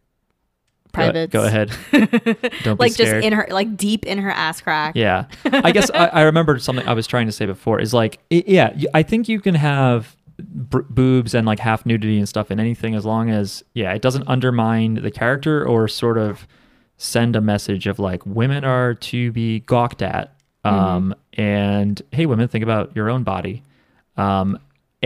privates. Go ahead. Don't be scared. Like just in her, like deep in her ass crack. Yeah. I guess I remembered something I was trying to say before is like, I think you can have boobs and like half nudity and stuff in anything as long as, it doesn't undermine the character or sort of send a message of like, women are to be gawked at, and hey, women, think about your own body. And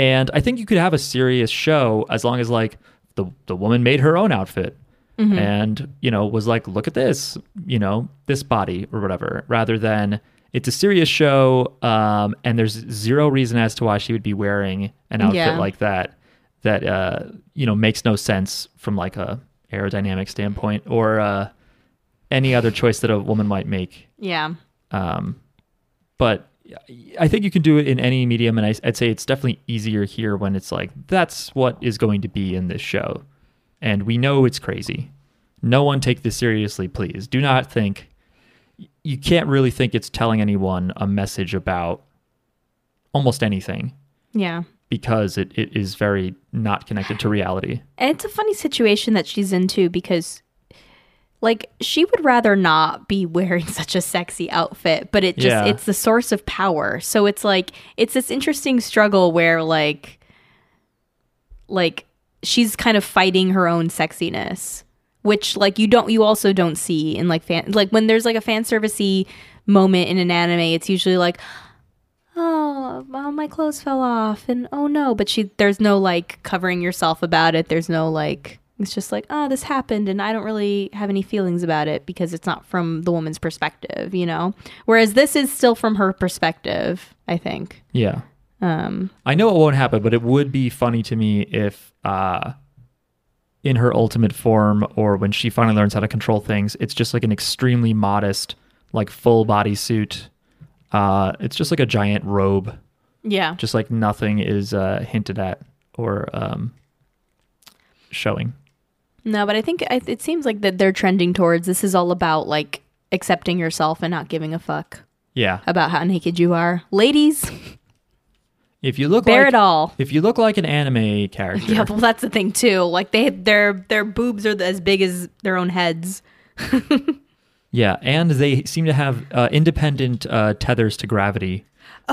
I think you could have a serious show as long as like the woman made her own outfit and, you know, was like, look at this, you know, this body or whatever, rather than it's a serious show, and there's zero reason as to why she would be wearing an outfit like that you know, makes no sense from like a aerodynamic standpoint or any other choice that a woman might make. Yeah. But I think you can do it in any medium, and I'd say it's definitely easier here when it's like, that's what is going to be in this show, and we know it's crazy. No one take this seriously, please. Do not think... You can't really think it's telling anyone a message about almost anything. Yeah. Because it is very not connected to reality. And it's a funny situation that she's into because... Like, she would rather not be wearing such a sexy outfit, but it's the source of power. So it's like, it's this interesting struggle where like, like she's kind of fighting her own sexiness, which like you also don't see in like when there's like a fan servicey moment in an anime. It's usually like, oh, my clothes fell off and oh no, but there's no like covering yourself about it. There's no like, it's just like, oh, this happened and I don't really have any feelings about it because it's not from the woman's perspective, you know? Whereas this is still from her perspective, I think. Yeah. I know it won't happen, but it would be funny to me if in her ultimate form or when she finally learns how to control things, it's just like an extremely modest, like full body suit. It's just like a giant robe. Yeah. Just like nothing is hinted at or showing. No, but I think it seems like that they're trending towards this is all about like accepting yourself and not giving a fuck. Yeah. About how naked you are. Ladies. If you look like an anime character. Yeah, well that's the thing too. Like their boobs are as big as their own heads. Yeah, and they seem to have independent tethers to gravity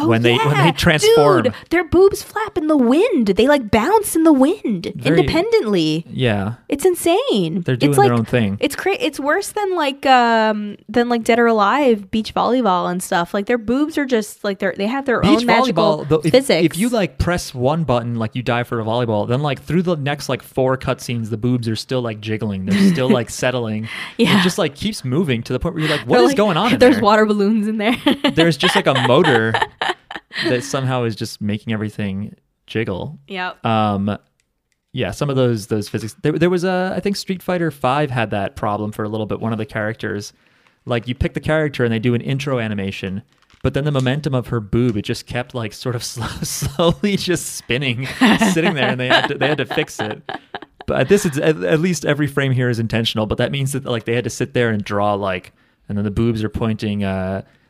when they transform. Dude, their boobs flap in the wind. They like bounce in the wind independently. Yeah, it's insane. They're doing their own thing. It's crazy. It's worse than like Dead or Alive Beach Volleyball and stuff. Like their boobs are just like they have their own magical physics. If you like press one button, like you die for a volleyball, then like through the next like 4 cutscenes, the boobs are still like jiggling. They're still like settling. Yeah, it just like keeps moving to the point where you're like, what is going on? There's water balloons in there. There's just like a motor. That somehow is just making everything jiggle. Yeah. Yeah. Some of those physics. There was I think Street Fighter V had that problem for a little bit. One of the characters, like you pick the character and they do an intro animation, but then the momentum of her boob, it just kept like sort of slowly just spinning, sitting there, and they had to fix it. But this is at least every frame here is intentional. But that means that like they had to sit there and draw like, and then the boobs are pointing.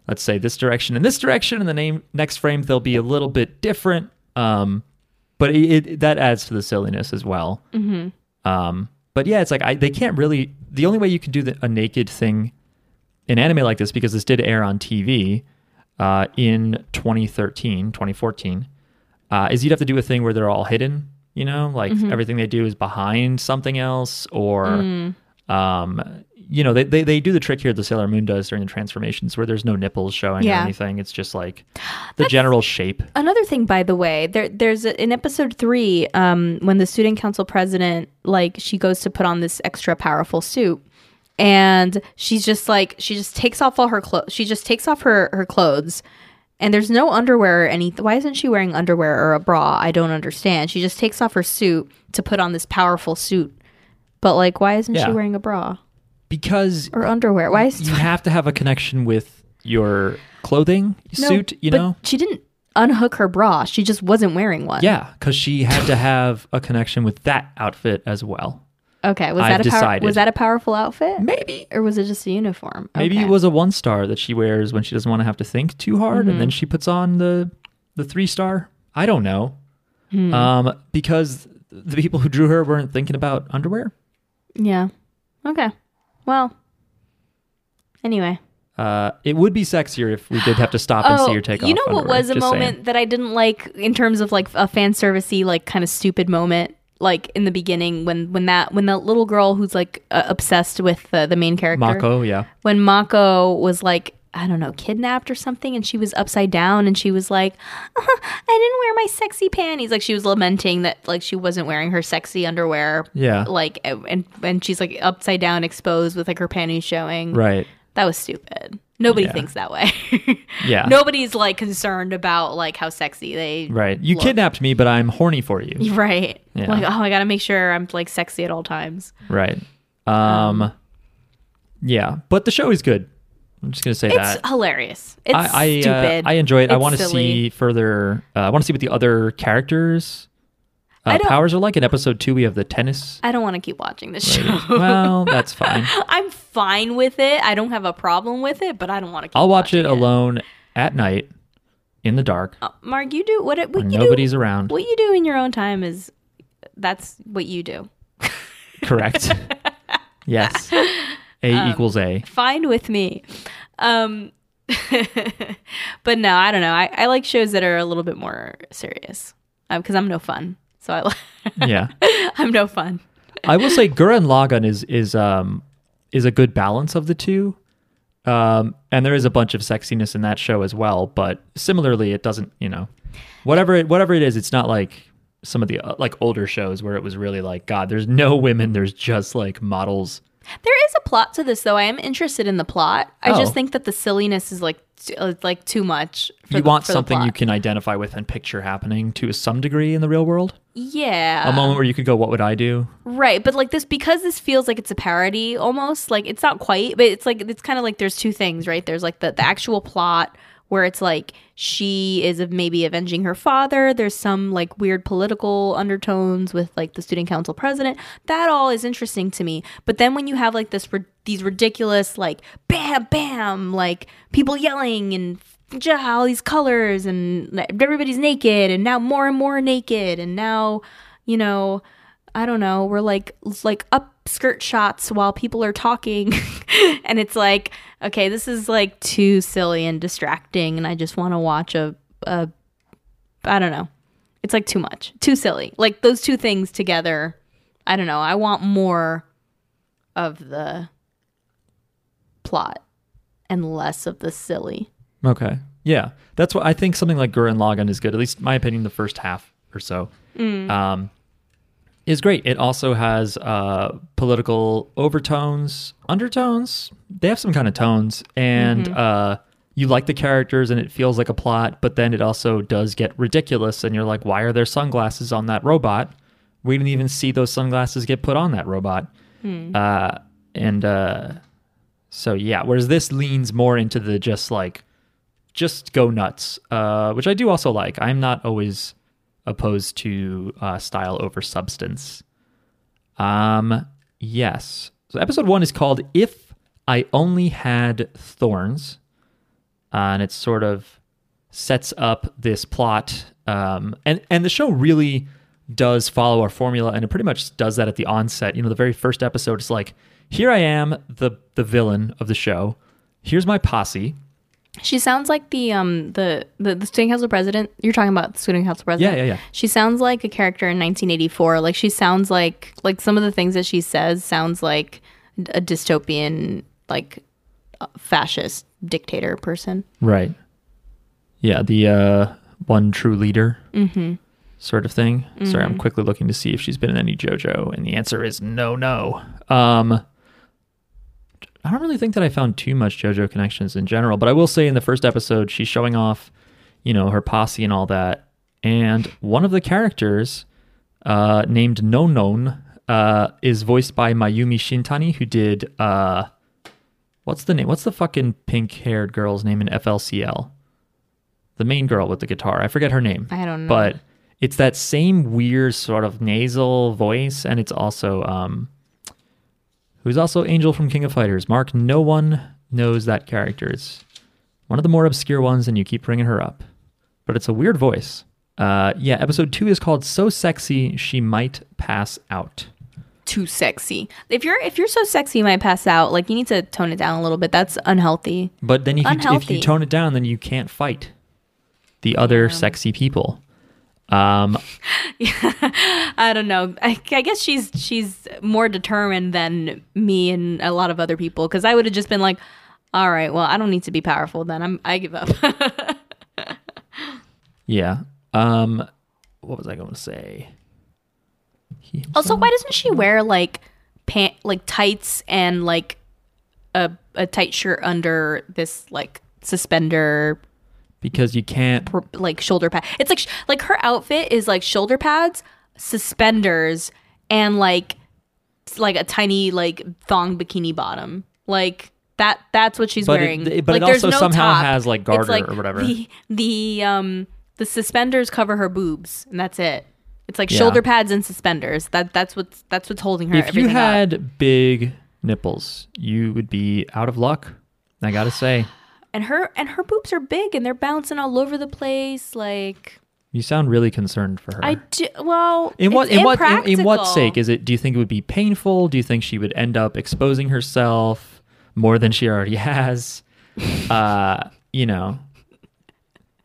Let's say this direction and this direction, and the next frame they'll be a little bit different, but it that adds to the silliness as well. Mm-hmm. But yeah, it's like they can't really. The only way you can do a naked thing in anime like this, because this did air on TV in 2014, is you'd have to do a thing where they're all hidden. You know, like mm-hmm. everything they do is behind something else, or. You know, they do the trick here the Sailor Moon does during the transformations where there's no nipples showing or anything. It's just like the general shape. Another thing, by the way, there's in episode 3, when the student council president, like she goes to put on this extra powerful suit and she just takes off her clothes and there's no underwear or anything. Why isn't she wearing underwear or a bra? I don't understand. She just takes off her suit to put on this powerful suit. But like, why isn't she wearing a bra? Because or underwear. Why is you have to have a connection with your clothing suit, you know? She didn't unhook her bra. She just wasn't wearing one. Yeah, because she had to have a connection with that outfit as well. Okay, was that a powerful outfit? Maybe. Or was it just a uniform? Okay. Maybe it was a 1-star that she wears when she doesn't want to have to think too hard, mm-hmm. and then she puts on the 3-star. I don't know. Mm. Because the people who drew her weren't thinking about underwear. Yeah. Okay. Well, anyway. It would be sexier if we did have to stop and see your takeoff. You know what was a moment that I didn't like in terms of like a fan servicey, like kind of stupid moment, like in the beginning when the little girl who's like obsessed with the main character, Mako, yeah. When Mako was like, I don't know, kidnapped or something, and she was upside down and she was like, I didn't wear my sexy panties. Like she was lamenting that like she wasn't wearing her sexy underwear. Yeah. Like and she's like upside down exposed with like her panties showing. Right. That was stupid. Nobody thinks that way. Yeah. Nobody's like concerned about like how sexy they Right. You look. Kidnapped me, but I'm horny for you. Right. Yeah. Like, oh, I gotta make sure I'm like sexy at all times. Right. Yeah. But the show is good. I'm just gonna say that it's hilarious. It's stupid. I enjoy it. I want to see further. I want to see what the other characters' powers are like. In episode 2, we have the tennis. I don't want to keep watching this show. Well, that's fine. I'm fine with it. I don't have a problem with it, but I don't want to. I'll watch it alone at night in the dark. Mark, you do what you nobody's do, around. What you do in your own time is that's what you do. Correct. Yes. A equals A. Fine with me. But no, I don't know. I like shows that are a little bit more serious because I'm no fun. So I yeah, I'm no fun. I will say Gurren Lagann is a good balance of the two. And there is a bunch of sexiness in that show as well, but similarly, it doesn't, you know, whatever it is, it's not like some of the like older shows where it was really like, God, there's no women. There's just like models. There is a plot to this, though. I am interested in the plot. I just think that the silliness is like too much. You want something you can identify with and picture happening to some degree in the real world. Yeah, a moment where you could go, "What would I do?" Right, but like this, because this feels like it's a parody almost. Like it's not quite, but it's like it's kind of like there's two things, right? There's like the actual plot, where it's like she is maybe avenging her father. There's some like weird political undertones with like the student council president. That all is interesting to me. But then when you have like this these ridiculous like bam bam, like people yelling and all these colors and everybody's naked and now more and more naked and now, you know, I don't know, we're like upskirt shots while people are talking and it's like, okay, this is like too silly and distracting and I just want to watch a I don't know. It's like too much. Too silly. Like those two things together, I don't know. I want more of the plot and less of the silly. Okay. Yeah. That's what I think. Something like Gurren Lagann is good. At least in my opinion, the first half or so. Is great. It also has political overtones, undertones. They have some kind of tones, and you like the characters, and it feels like a plot. But then it also does get ridiculous, and you're like, "Why are there sunglasses on that robot? We didn't even see those sunglasses get put on that robot." So yeah. Whereas this leans more into the just go nuts, which I do also like. I'm not always opposed to style over substance. Yes. So episode 1 is called If I Only Had Thorns. And it sort of sets up this plot. And the show really does follow our formula, and it pretty much does that at the onset. You know, the very first episode is like, here I am, the villain of the show. Here's my posse. She sounds like the student council president. You're talking about the student council president? Yeah. She sounds like a character in 1984. Like she sounds like some of the things that she says sounds like a dystopian, like fascist dictator person. Right. Yeah, the one true leader sort of thing. Sorry, I'm quickly looking to see if she's been in any JoJo, and the answer is no. I don't really think that I found too much JoJo connections in general, but I will say in the first episode, she's showing off, you know, her posse and all that. And one of the characters named Nonon is voiced by Mayumi Shintani, who did, what's the name? What's the fucking pink-haired girl's name in FLCL? The main girl with the guitar. I forget her name. I don't know. But it's that same weird sort of nasal voice, and it's also... who's also Angel from King of Fighters. Mark, no one knows that character. It's one of the more obscure ones, and you keep bringing her up. But it's a weird voice. Yeah, episode 2 is called So Sexy She Might Pass Out. Too sexy. If you're so sexy, you might pass out. Like, you need to tone it down a little bit. That's unhealthy. But then if you tone it down, then you can't fight the other sexy people. I don't know. I guess she's more determined than me and a lot of other people, because I would have just been like, all right, well, I don't need to be powerful then. I give up. Yeah. What was I going to say? Also, why doesn't she wear like tights and like a tight shirt under this like suspender? Because you can't... like, shoulder pads. It's like her outfit is, like, shoulder pads, suspenders, and, like a tiny, like, thong bikini bottom. Like, that's what she's wearing. But like, it also somehow has, like, garter or whatever. The suspenders cover her boobs, and that's it. It's, like, shoulder pads and suspenders. That's what's holding her. If you had big nipples, you would be out of luck, I gotta say. And her boobs are big, and they're bouncing all over the place. Like, you sound really concerned for her. I do. Well, in what sake is it? Do you think it would be painful? Do you think she would end up exposing herself more than she already has? You know.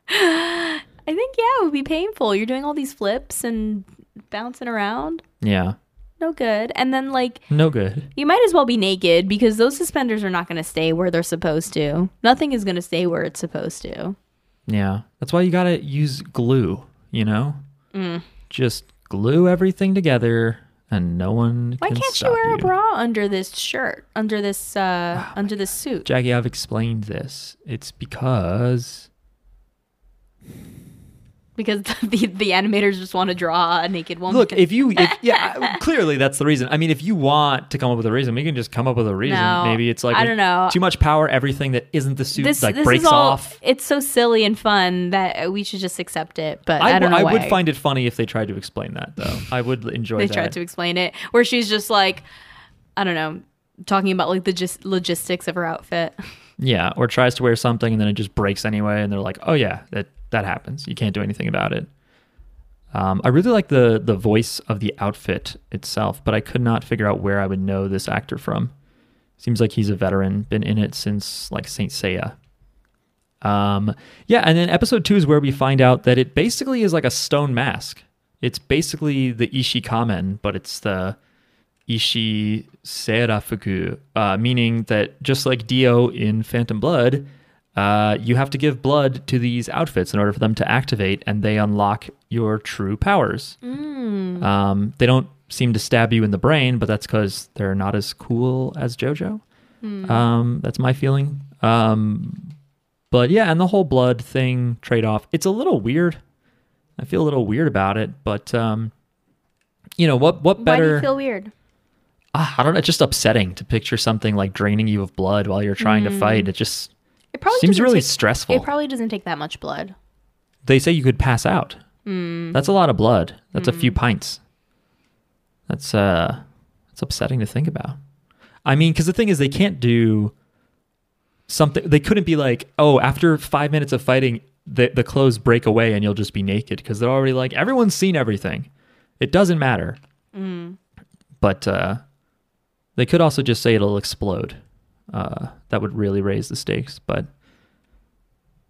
I think it would be painful. You're doing all these flips and bouncing around. Yeah. No good. And then like... No good. You might as well be naked because those suspenders are not going to stay where they're supposed to. Nothing is going to stay where it's supposed to. Yeah. That's why you got to use glue, you know? Mm. Just glue everything together and no one can stop you. Why can't you wear a bra under this shirt? Under this under this suit? Jackie, I've explained this. It's because... Because the animators just want to draw a naked woman. Look, yeah, clearly that's the reason. I mean, if you want to come up with a reason, we can just come up with a reason. No, maybe it's like, I don't know, too much power. Everything that isn't the suit this breaks off. It's so silly and fun that we should just accept it. But I don't know. I would find it funny if they tried to explain that, though. I would enjoy that. They tried to explain it where she's just like, I don't know, talking about like the logistics of her outfit. Yeah, or tries to wear something and then it just breaks anyway, and they're like, oh yeah, that happens. You can't do anything about it. I really like the voice of the outfit itself, but I could not figure out where I would know this actor from. Seems like he's a veteran, been in it since like Saint Seiya. Yeah, and then episode 2 is where we find out that it basically is like a stone mask. It's basically the Ishi Kamen, but it's the Ishi Serafuku, meaning that just like Dio in Phantom Blood, you have to give blood to these outfits in order for them to activate, and they unlock your true powers. Mm. They don't seem to stab you in the brain, but that's because they're not as cool as JoJo. Mm. That's my feeling. But yeah, and the whole blood thing trade-off, it's a little weird. I feel a little weird about it, but you know, what better... Why do you feel weird? I don't know. It's just upsetting to picture something like draining you of blood while you're trying to fight. It just... It probably seems really stressful. It probably doesn't take that much blood. They say you could pass out. Mm. That's a lot of blood. That's a few pints. That's upsetting to think about. I mean, because the thing is, they can't do something. They couldn't be like, oh, after 5 minutes of fighting, the clothes break away and you'll just be naked, because they're already like, everyone's seen everything. It doesn't matter. Mm. But they could also just say it'll explode. That would really raise the stakes, but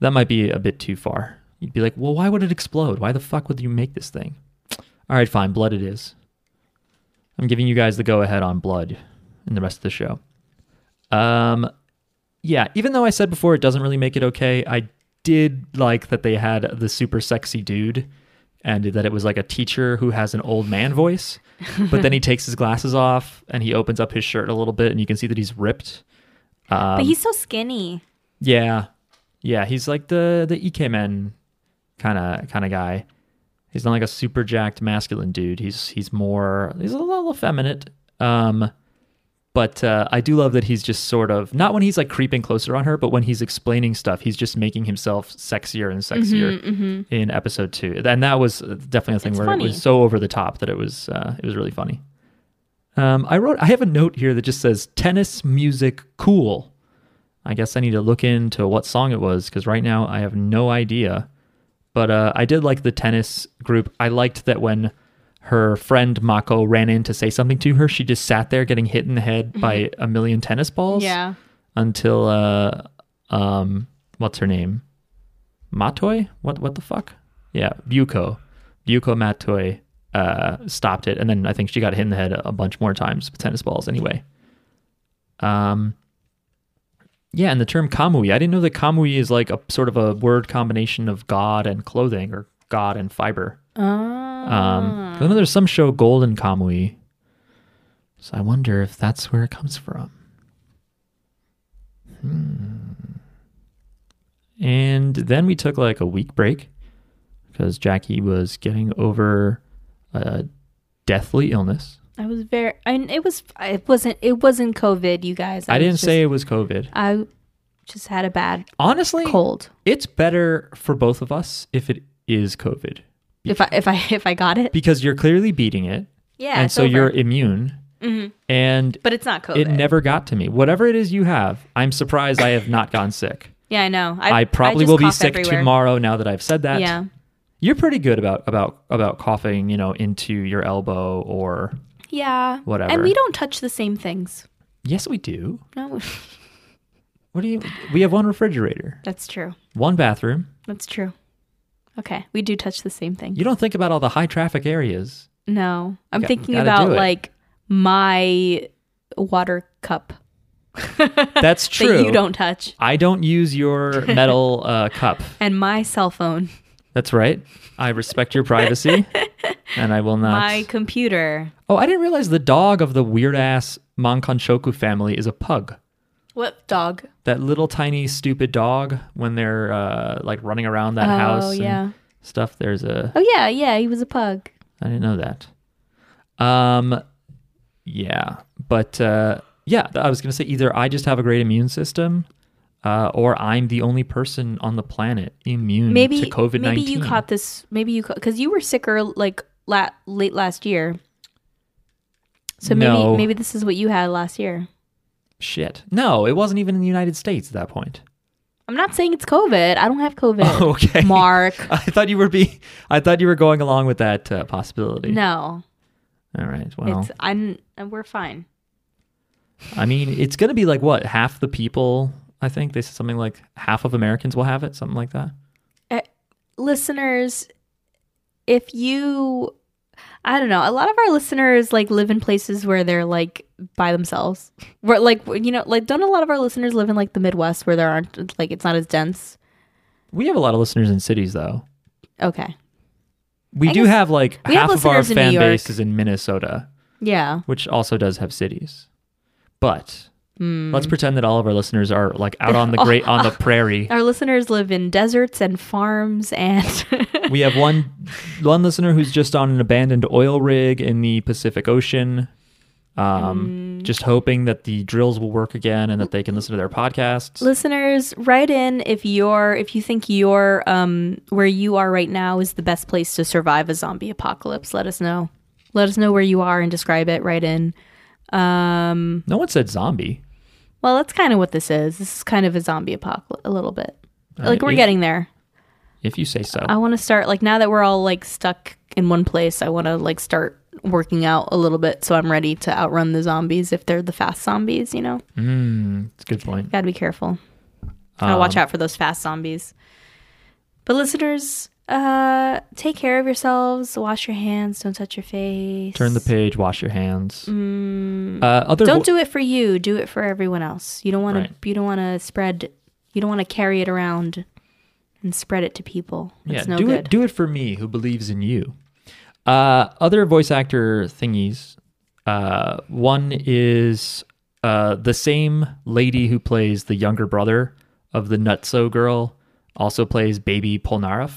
that might be a bit too far. You'd be like, well, why would it explode? Why the fuck would you make this thing? All right, fine. Blood it is. I'm giving you guys the go-ahead on blood in the rest of the show. Yeah, even though I said before it doesn't really make it okay, I did like that they had the super sexy dude and that it was like a teacher who has an old man voice, but then he takes his glasses off and he opens up his shirt a little bit and you can see that he's ripped. But he's so skinny. Yeah. Yeah, he's like the Ikemen kind of guy. He's not like a super jacked masculine dude. He's a little effeminate. But I do love that he's just sort of, not when he's like creeping closer on her, but when he's explaining stuff, he's just making himself sexier and sexier in episode 2. And that was definitely a thing where it was so over the top that it was really funny. I have a note here that just says tennis music cool. I guess I need to look into what song it was, because right now I have no idea. But I did like the tennis group. I liked that when her friend Mako ran in to say something to her, she just sat there getting hit in the head by a million tennis balls. Yeah. Until what's her name? Matoi? What the fuck? Yeah, Ryuko Matoi. Stopped it, and then I think she got hit in the head a bunch more times with tennis balls anyway. Yeah, and the term kamui, I didn't know that kamui is like a sort of a word combination of God and clothing, or God and fiber. I know there's some show, Golden Kamui, so I wonder if that's where it comes from. And then we took like a week break because Jackie was getting over a deathly illness. It wasn't COVID, you guys. I didn't say it was COVID. I just had a bad cold. It's better for both of us if it is COVID. If I got it, because you're clearly beating it. Yeah, and so you're immune. But it's not COVID. It never got to me. Whatever it is you have, I'm surprised I have not gotten sick. Yeah, I know. I probably will be sick tomorrow. Now that I've said that. Yeah. You're pretty good about coughing, you know, into your elbow or whatever. And we don't touch the same things. Yes, we do. No. We have one refrigerator. That's true. One bathroom. That's true. Okay, we do touch the same thing. You don't think about all the high traffic areas. No. I'm thinking about like my water cup. That's true. That you don't touch. I don't use your metal cup. And my cell phone. That's right. I respect your privacy, and I will not. My computer. Oh, I didn't realize the dog of the weird-ass Mankanshoku family is a pug. What dog? That little tiny stupid dog when they're like running around that house and stuff. There's a. Oh yeah, he was a pug. I didn't know that. Yeah, I was gonna say either I just have a great immune system. Or I'm the only person on the planet immune to COVID-19. Maybe you caught this. Maybe you because you were sicker like late last year. So maybe this is what you had last year. Shit. No, it wasn't even in the United States at that point. I'm not saying it's COVID. I don't have COVID. Oh, okay, Mark. I thought you were going along with that possibility. No. All right. Well, we're fine. I mean, it's gonna be like what half the people. I think they said something like half of Americans will have it, something like that. Listeners, if you, I don't know, a lot of our listeners like live in places where they're like by themselves. Where like, you know, like don't a lot of our listeners live in like the Midwest where there aren't like, it's not as dense. We have a lot of listeners in cities though. Okay. We do have like half of our fan base is in Minnesota. Yeah. Which also does have cities. But let's pretend that all of our listeners are like out on the great on the prairie. Our listeners live in deserts and farms, and we have one listener who's just on an abandoned oil rig in the Pacific Ocean, just hoping that the drills will work again and that they can listen to their podcasts. Listeners, write in if you think your where you are right now is the best place to survive a zombie apocalypse. Let us know. Let us know where you are and describe it. Write in. No one said zombie. Well, that's kind of what this is. This is kind of a zombie apocalypse, a little bit. Like, we're getting there. If you say so. I want to start, like, now that we're all, like, stuck in one place, I want to, like, start working out a little bit so I'm ready to outrun the zombies if they're the fast zombies, you know? That's a good point. Gotta be careful. Gotta watch out for those fast zombies. But listeners, take care of yourselves. Wash your hands. Don't touch your face. Turn the page. Wash your hands. Don't do it for you. Do it for everyone else. You don't want to. You don't want to spread. You don't want to carry it around and spread it to people. That's no good. Do it for me, who believes in you. Other voice actor thingies. One is the same lady who plays the younger brother of the Nutso girl. Also plays baby Polnareff.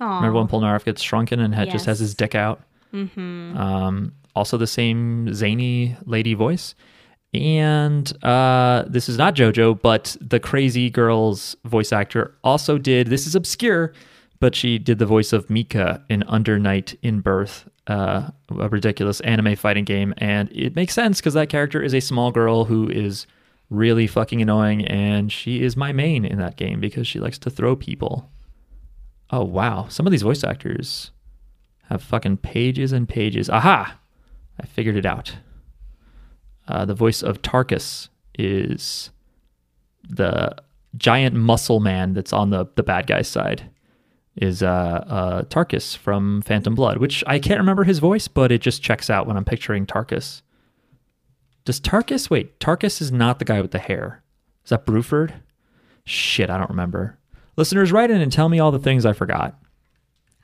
Aww. Remember when Polnareff gets shrunken and just has his dick out? Mm-hmm. Also the same zany lady voice. And this is not JoJo, but the crazy girl's voice actor also did, this is obscure, but she did the voice of Mika in Under Night in Birth, a ridiculous anime fighting game. And it makes sense because that character is a small girl who is really fucking annoying. And she is my main in that game because she likes to throw people. Oh, wow. Some of these voice actors have fucking pages and pages. Aha! I figured it out. The voice of Tarkus is the giant muscle man that's on the bad guy's side is Tarkus from Phantom Blood, which I can't remember his voice, but it just checks out when I'm picturing Tarkus. Tarkus is not the guy with the hair. Is that Bruford? Shit, I don't remember. Listeners, write in and tell me all the things I forgot.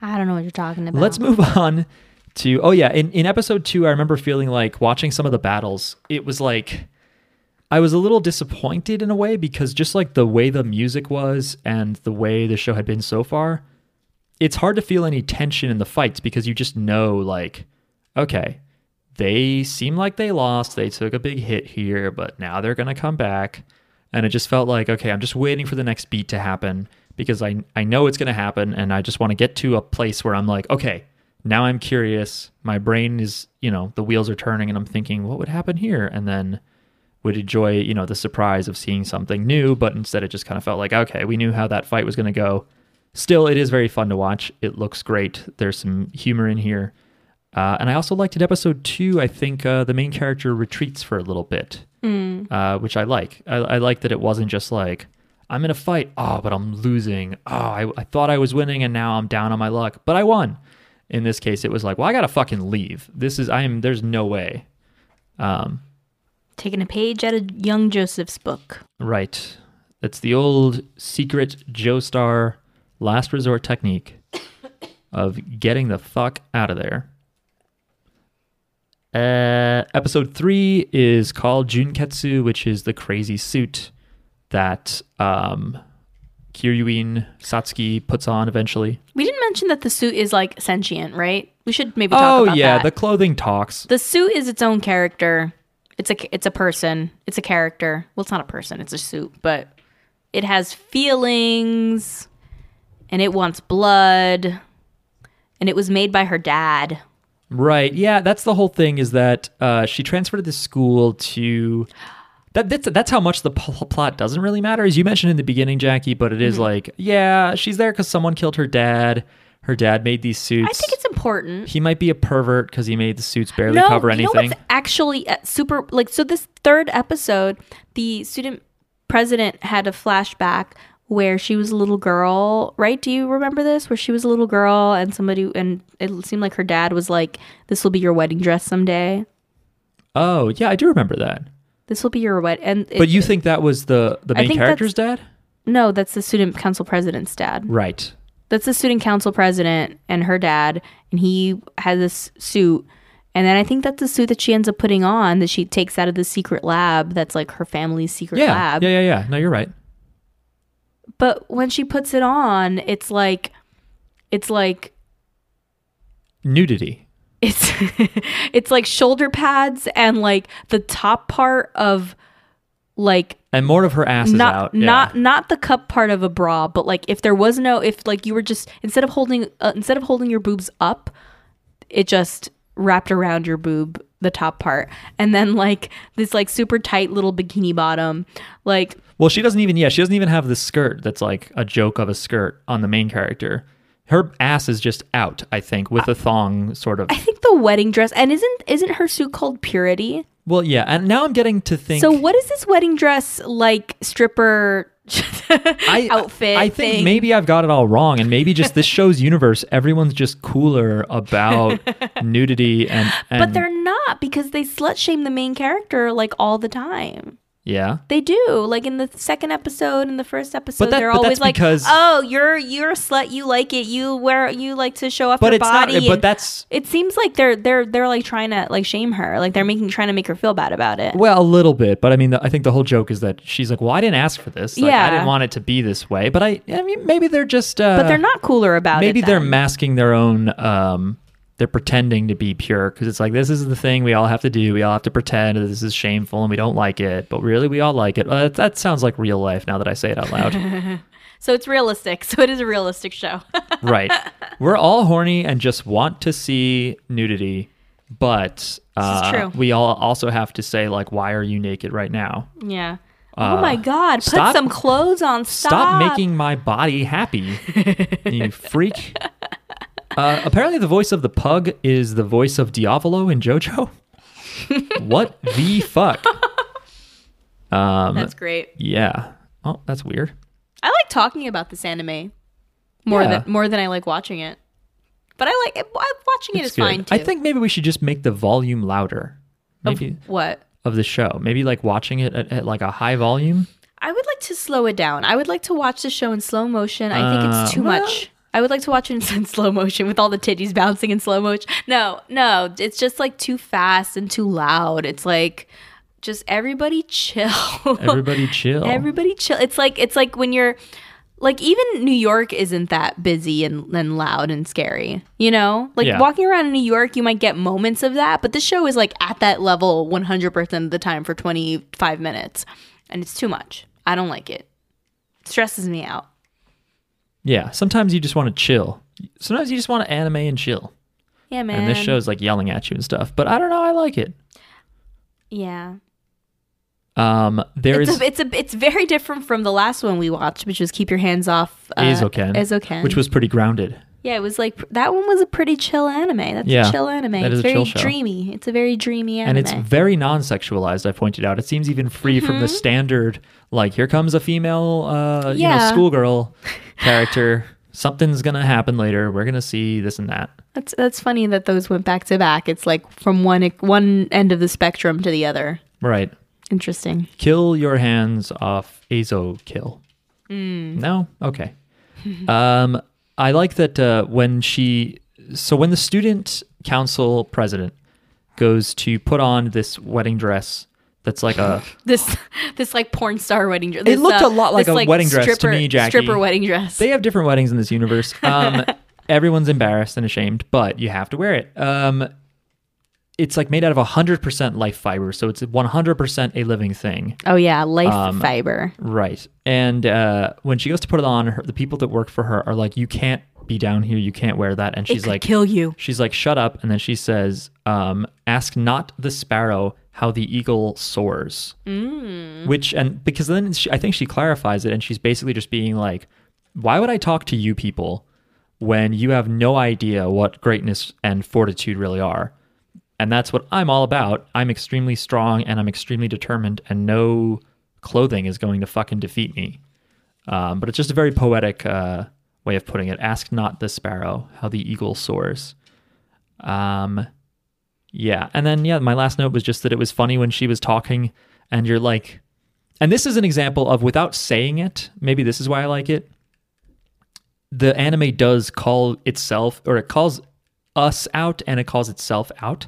I don't know what you're talking about. Let's move on to... Oh, yeah. In episode 2, I remember feeling like watching some of the battles, it was like... I was a little disappointed in a way because just like the way the music was and the way the show had been so far, it's hard to feel any tension in the fights because you just know like, okay, they seem like they lost. They took a big hit here, but now they're going to come back. And it just felt like, okay, I'm just waiting for the next beat to happen. Because I know it's going to happen, and I just want to get to a place where I'm like, okay, now I'm curious. My brain is, you know, the wheels are turning, and I'm thinking, what would happen here? And then would enjoy, you know, the surprise of seeing something new, but instead it just kind of felt like, okay, we knew how that fight was going to go. Still, it is very fun to watch. It looks great. There's some humor in here. And I also liked in episode 2, I think the main character retreats for a little bit, which I like. I like that it wasn't just like, I'm in a fight. Oh, but I'm losing. Oh, I thought I was winning and now I'm down on my luck, but I won. In this case, it was like, well, I gotta fucking leave. There's no way. Taking a page out of young Joseph's book. Right. That's the old secret Joestar last resort technique of getting the fuck out of there. Episode 3 is called Junketsu, which is the crazy suit that Kiryuin Satsuki puts on eventually. We didn't mention that the suit is like sentient, right? We should maybe talk about that. The clothing talks. The suit is its own character. It's a person. It's a character. Well, it's not a person. It's a suit, but it has feelings, and it wants blood, and it was made by her dad. Right. Yeah, that's the whole thing, is that she transferred to this school to... That's how much the plot doesn't really matter, as you mentioned in the beginning, Jackie, but it is like, yeah, she's there because someone killed her dad. Her dad made these suits. I think it's important. He might be a pervert because he made the suits barely cover anything. No, you know what's actually super... Like, so this third episode, the student president had a flashback where she was a little girl, right? Do you remember this? Where she was a little girl and somebody... And it seemed like her dad was like, this will be your wedding dress someday. Oh, yeah, I do remember that. This will be your wedding. But you think that was the main character's dad? No, that's the student council president's dad. Right. That's the student council president and her dad, and he has this suit. And then I think that's the suit that she ends up putting on that she takes out of the secret lab that's like her family's secret lab. Yeah. No, you're right. But when she puts it on, it's like nudity. It's like shoulder pads and like the top part of like, and more of her ass is out. Yeah. Not the cup part of a bra, but like if you were just instead of holding your boobs up, it just wrapped around your boob, the top part, and then like this like super tight little bikini bottom, like. Well, she doesn't even have this skirt that's like a joke of a skirt on the main character. Her ass is just out, I think, with a thong sort of. I think the wedding dress, and isn't her suit called Purity? Well, yeah, and now I'm getting to think. So what is this wedding dress like stripper outfit? I think maybe I've got it all wrong, and maybe just this show's universe, everyone's just cooler about nudity and. But they're not, because they slut shame the main character like all the time. Yeah, they do. Like in the second episode, in the first episode, they're always like, "Oh, you're a slut. You like it. You like to show off your body." It seems like they're like trying to like shame her. Like they're trying to make her feel bad about it. Well, a little bit, but I mean, I think the whole joke is that she's like, "Well, I didn't ask for this. Like, yeah, I didn't want it to be this way." But I mean, maybe they're just. But they're not cooler about it. Maybe they're masking their own. They're pretending to be pure because it's like, this is the thing we all have to do. We all have to pretend that this is shameful and we don't like it, but really we all like it. That sounds like real life now that I say it out loud. So it's realistic. So it is a realistic show. Right. We're all horny and just want to see nudity, but we all also have to say like, why are you naked right now? Yeah. Oh my God, put some clothes on. Stop making my body happy, you freak. Apparently the voice of the pug is the voice of Diavolo in JoJo. What the fuck? That's great. Yeah. Oh, that's weird. I like talking about this anime more than I like watching it. But I like it. Watching it is fine too. I think maybe we should just make the volume louder. Maybe of what? Of the show. Maybe like watching it at like a high volume. I would like to slow it down. I would like to watch the show in slow motion. I think it's too much. I would like to watch it in slow motion with all the titties bouncing in slow motion. No, it's just like too fast and too loud. It's like just everybody chill. Everybody chill. Everybody chill. It's like when you're like, even New York isn't that busy and loud and scary, you know? Like walking around in New York, you might get moments of that, but this show is like at that level 100% of the time for 25 minutes. And it's too much. I don't like it. It stresses me out. Yeah, sometimes you just want to chill. Sometimes you just want to anime and chill. Yeah, man. And this show is like yelling at you and stuff. But I don't know, I like it. Yeah. It's very different from the last one we watched, which was Keep Your Hands Off Eizouken, which was pretty grounded. Yeah, it was like that one was a pretty chill anime. That's a chill anime. It's very dreamy. It's a very dreamy anime. And it's very non-sexualized, I pointed out. It seems even free from the standard, like, here comes a female schoolgirl character something's going to happen later. We're going to see this and that. That's funny that those went back to back. It's like from one end of the spectrum to the other. Right. Interesting. Kill Your Hands Off Eizouken. Mm. No? Okay. I like that when the student council president goes to put on this wedding dress that's like a... this like porn star wedding dress. It looked a lot like a wedding dress to me, Jackie. Stripper wedding dress. They have different weddings in this universe. Everyone's embarrassed and ashamed, but you have to wear it. It's like made out of 100% life fiber. So it's 100% a living thing. Oh yeah. Life fiber. Right. And when she goes to put it on, the people that work for her are like, you can't be down here. You can't wear that. And she's like, kill you. She's like, shut up. And then she says, ask not the sparrow how the eagle soars, because then I think she clarifies it. And she's basically just being like, why would I talk to you people when you have no idea what greatness and fortitude really are? And that's what I'm all about. I'm extremely strong and I'm extremely determined, and no clothing is going to fucking defeat me. But it's just a very poetic way of putting it. Ask not the sparrow how the eagle soars. Yeah. And then, my last note was just that it was funny when she was talking and you're like, and this is an example of without saying it, maybe this is why I like it. The anime does call itself, or it calls us out and it calls itself out,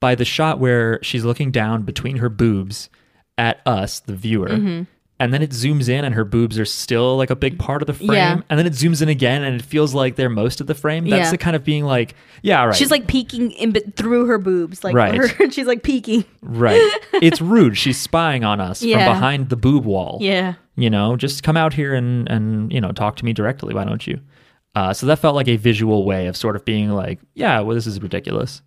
by the shot where she's looking down between her boobs at us, the viewer, and then it zooms in and her boobs are still like a big part of the frame, and then it zooms in again and it feels like they're most of the frame. That's the kind of being like, all right. She's like peeking in through her boobs, like right. She's like peeking. Right. It's rude. She's spying on us from behind the boob wall. Yeah. Just come out here and talk to me directly. Why don't you? So that felt like a visual way of sort of being like, this is ridiculous.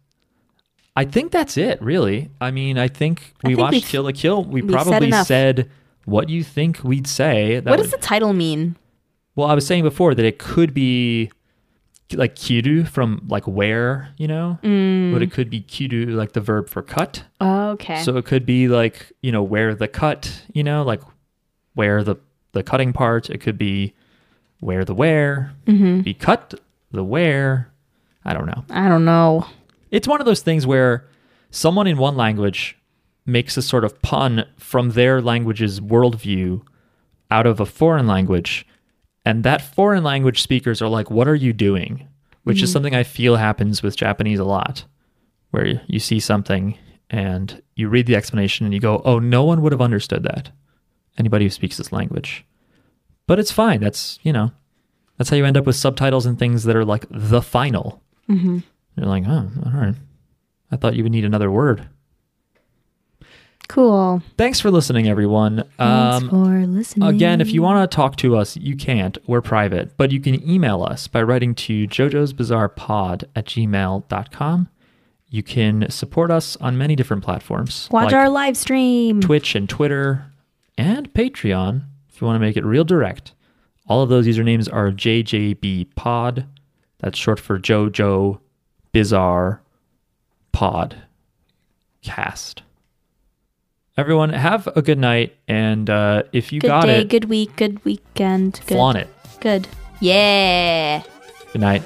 I think that's it, really. I mean, I think watched Kill la Kill. We probably said what you think we'd say. What does the title mean? Well, I was saying before that it could be like kiru from like wear, but it could be kiru like the verb for cut. Oh, okay. So it could be like, wear the cut, like wear the cutting part. It could be wear the wear, be cut the wear. I don't know. It's one of those things where someone in one language makes a sort of pun from their language's worldview out of a foreign language, and that foreign language speakers are like, what are you doing? Which is something I feel happens with Japanese a lot, where you see something and you read the explanation and you go, oh, no one would have understood that, anybody who speaks this language. But it's fine. That's, that's how you end up with subtitles and things that are like the final. You're like, oh, all right. I thought you would need another word. Cool. Thanks for listening, everyone. Thanks for listening. Again, if you want to talk to us, you can't. We're private. But you can email us by writing to jojosbizarrepod@gmail.com. You can support us on many different platforms. Watch our live stream. Twitch and Twitter and Patreon. If you want to make it real direct, all of those usernames are JJB Pod. That's short for JoJo Bizarre Pod Cast. Everyone, have a good night, and if you got it, good day, good week, good weekend. Flaunt it. Good. Yeah. Good night.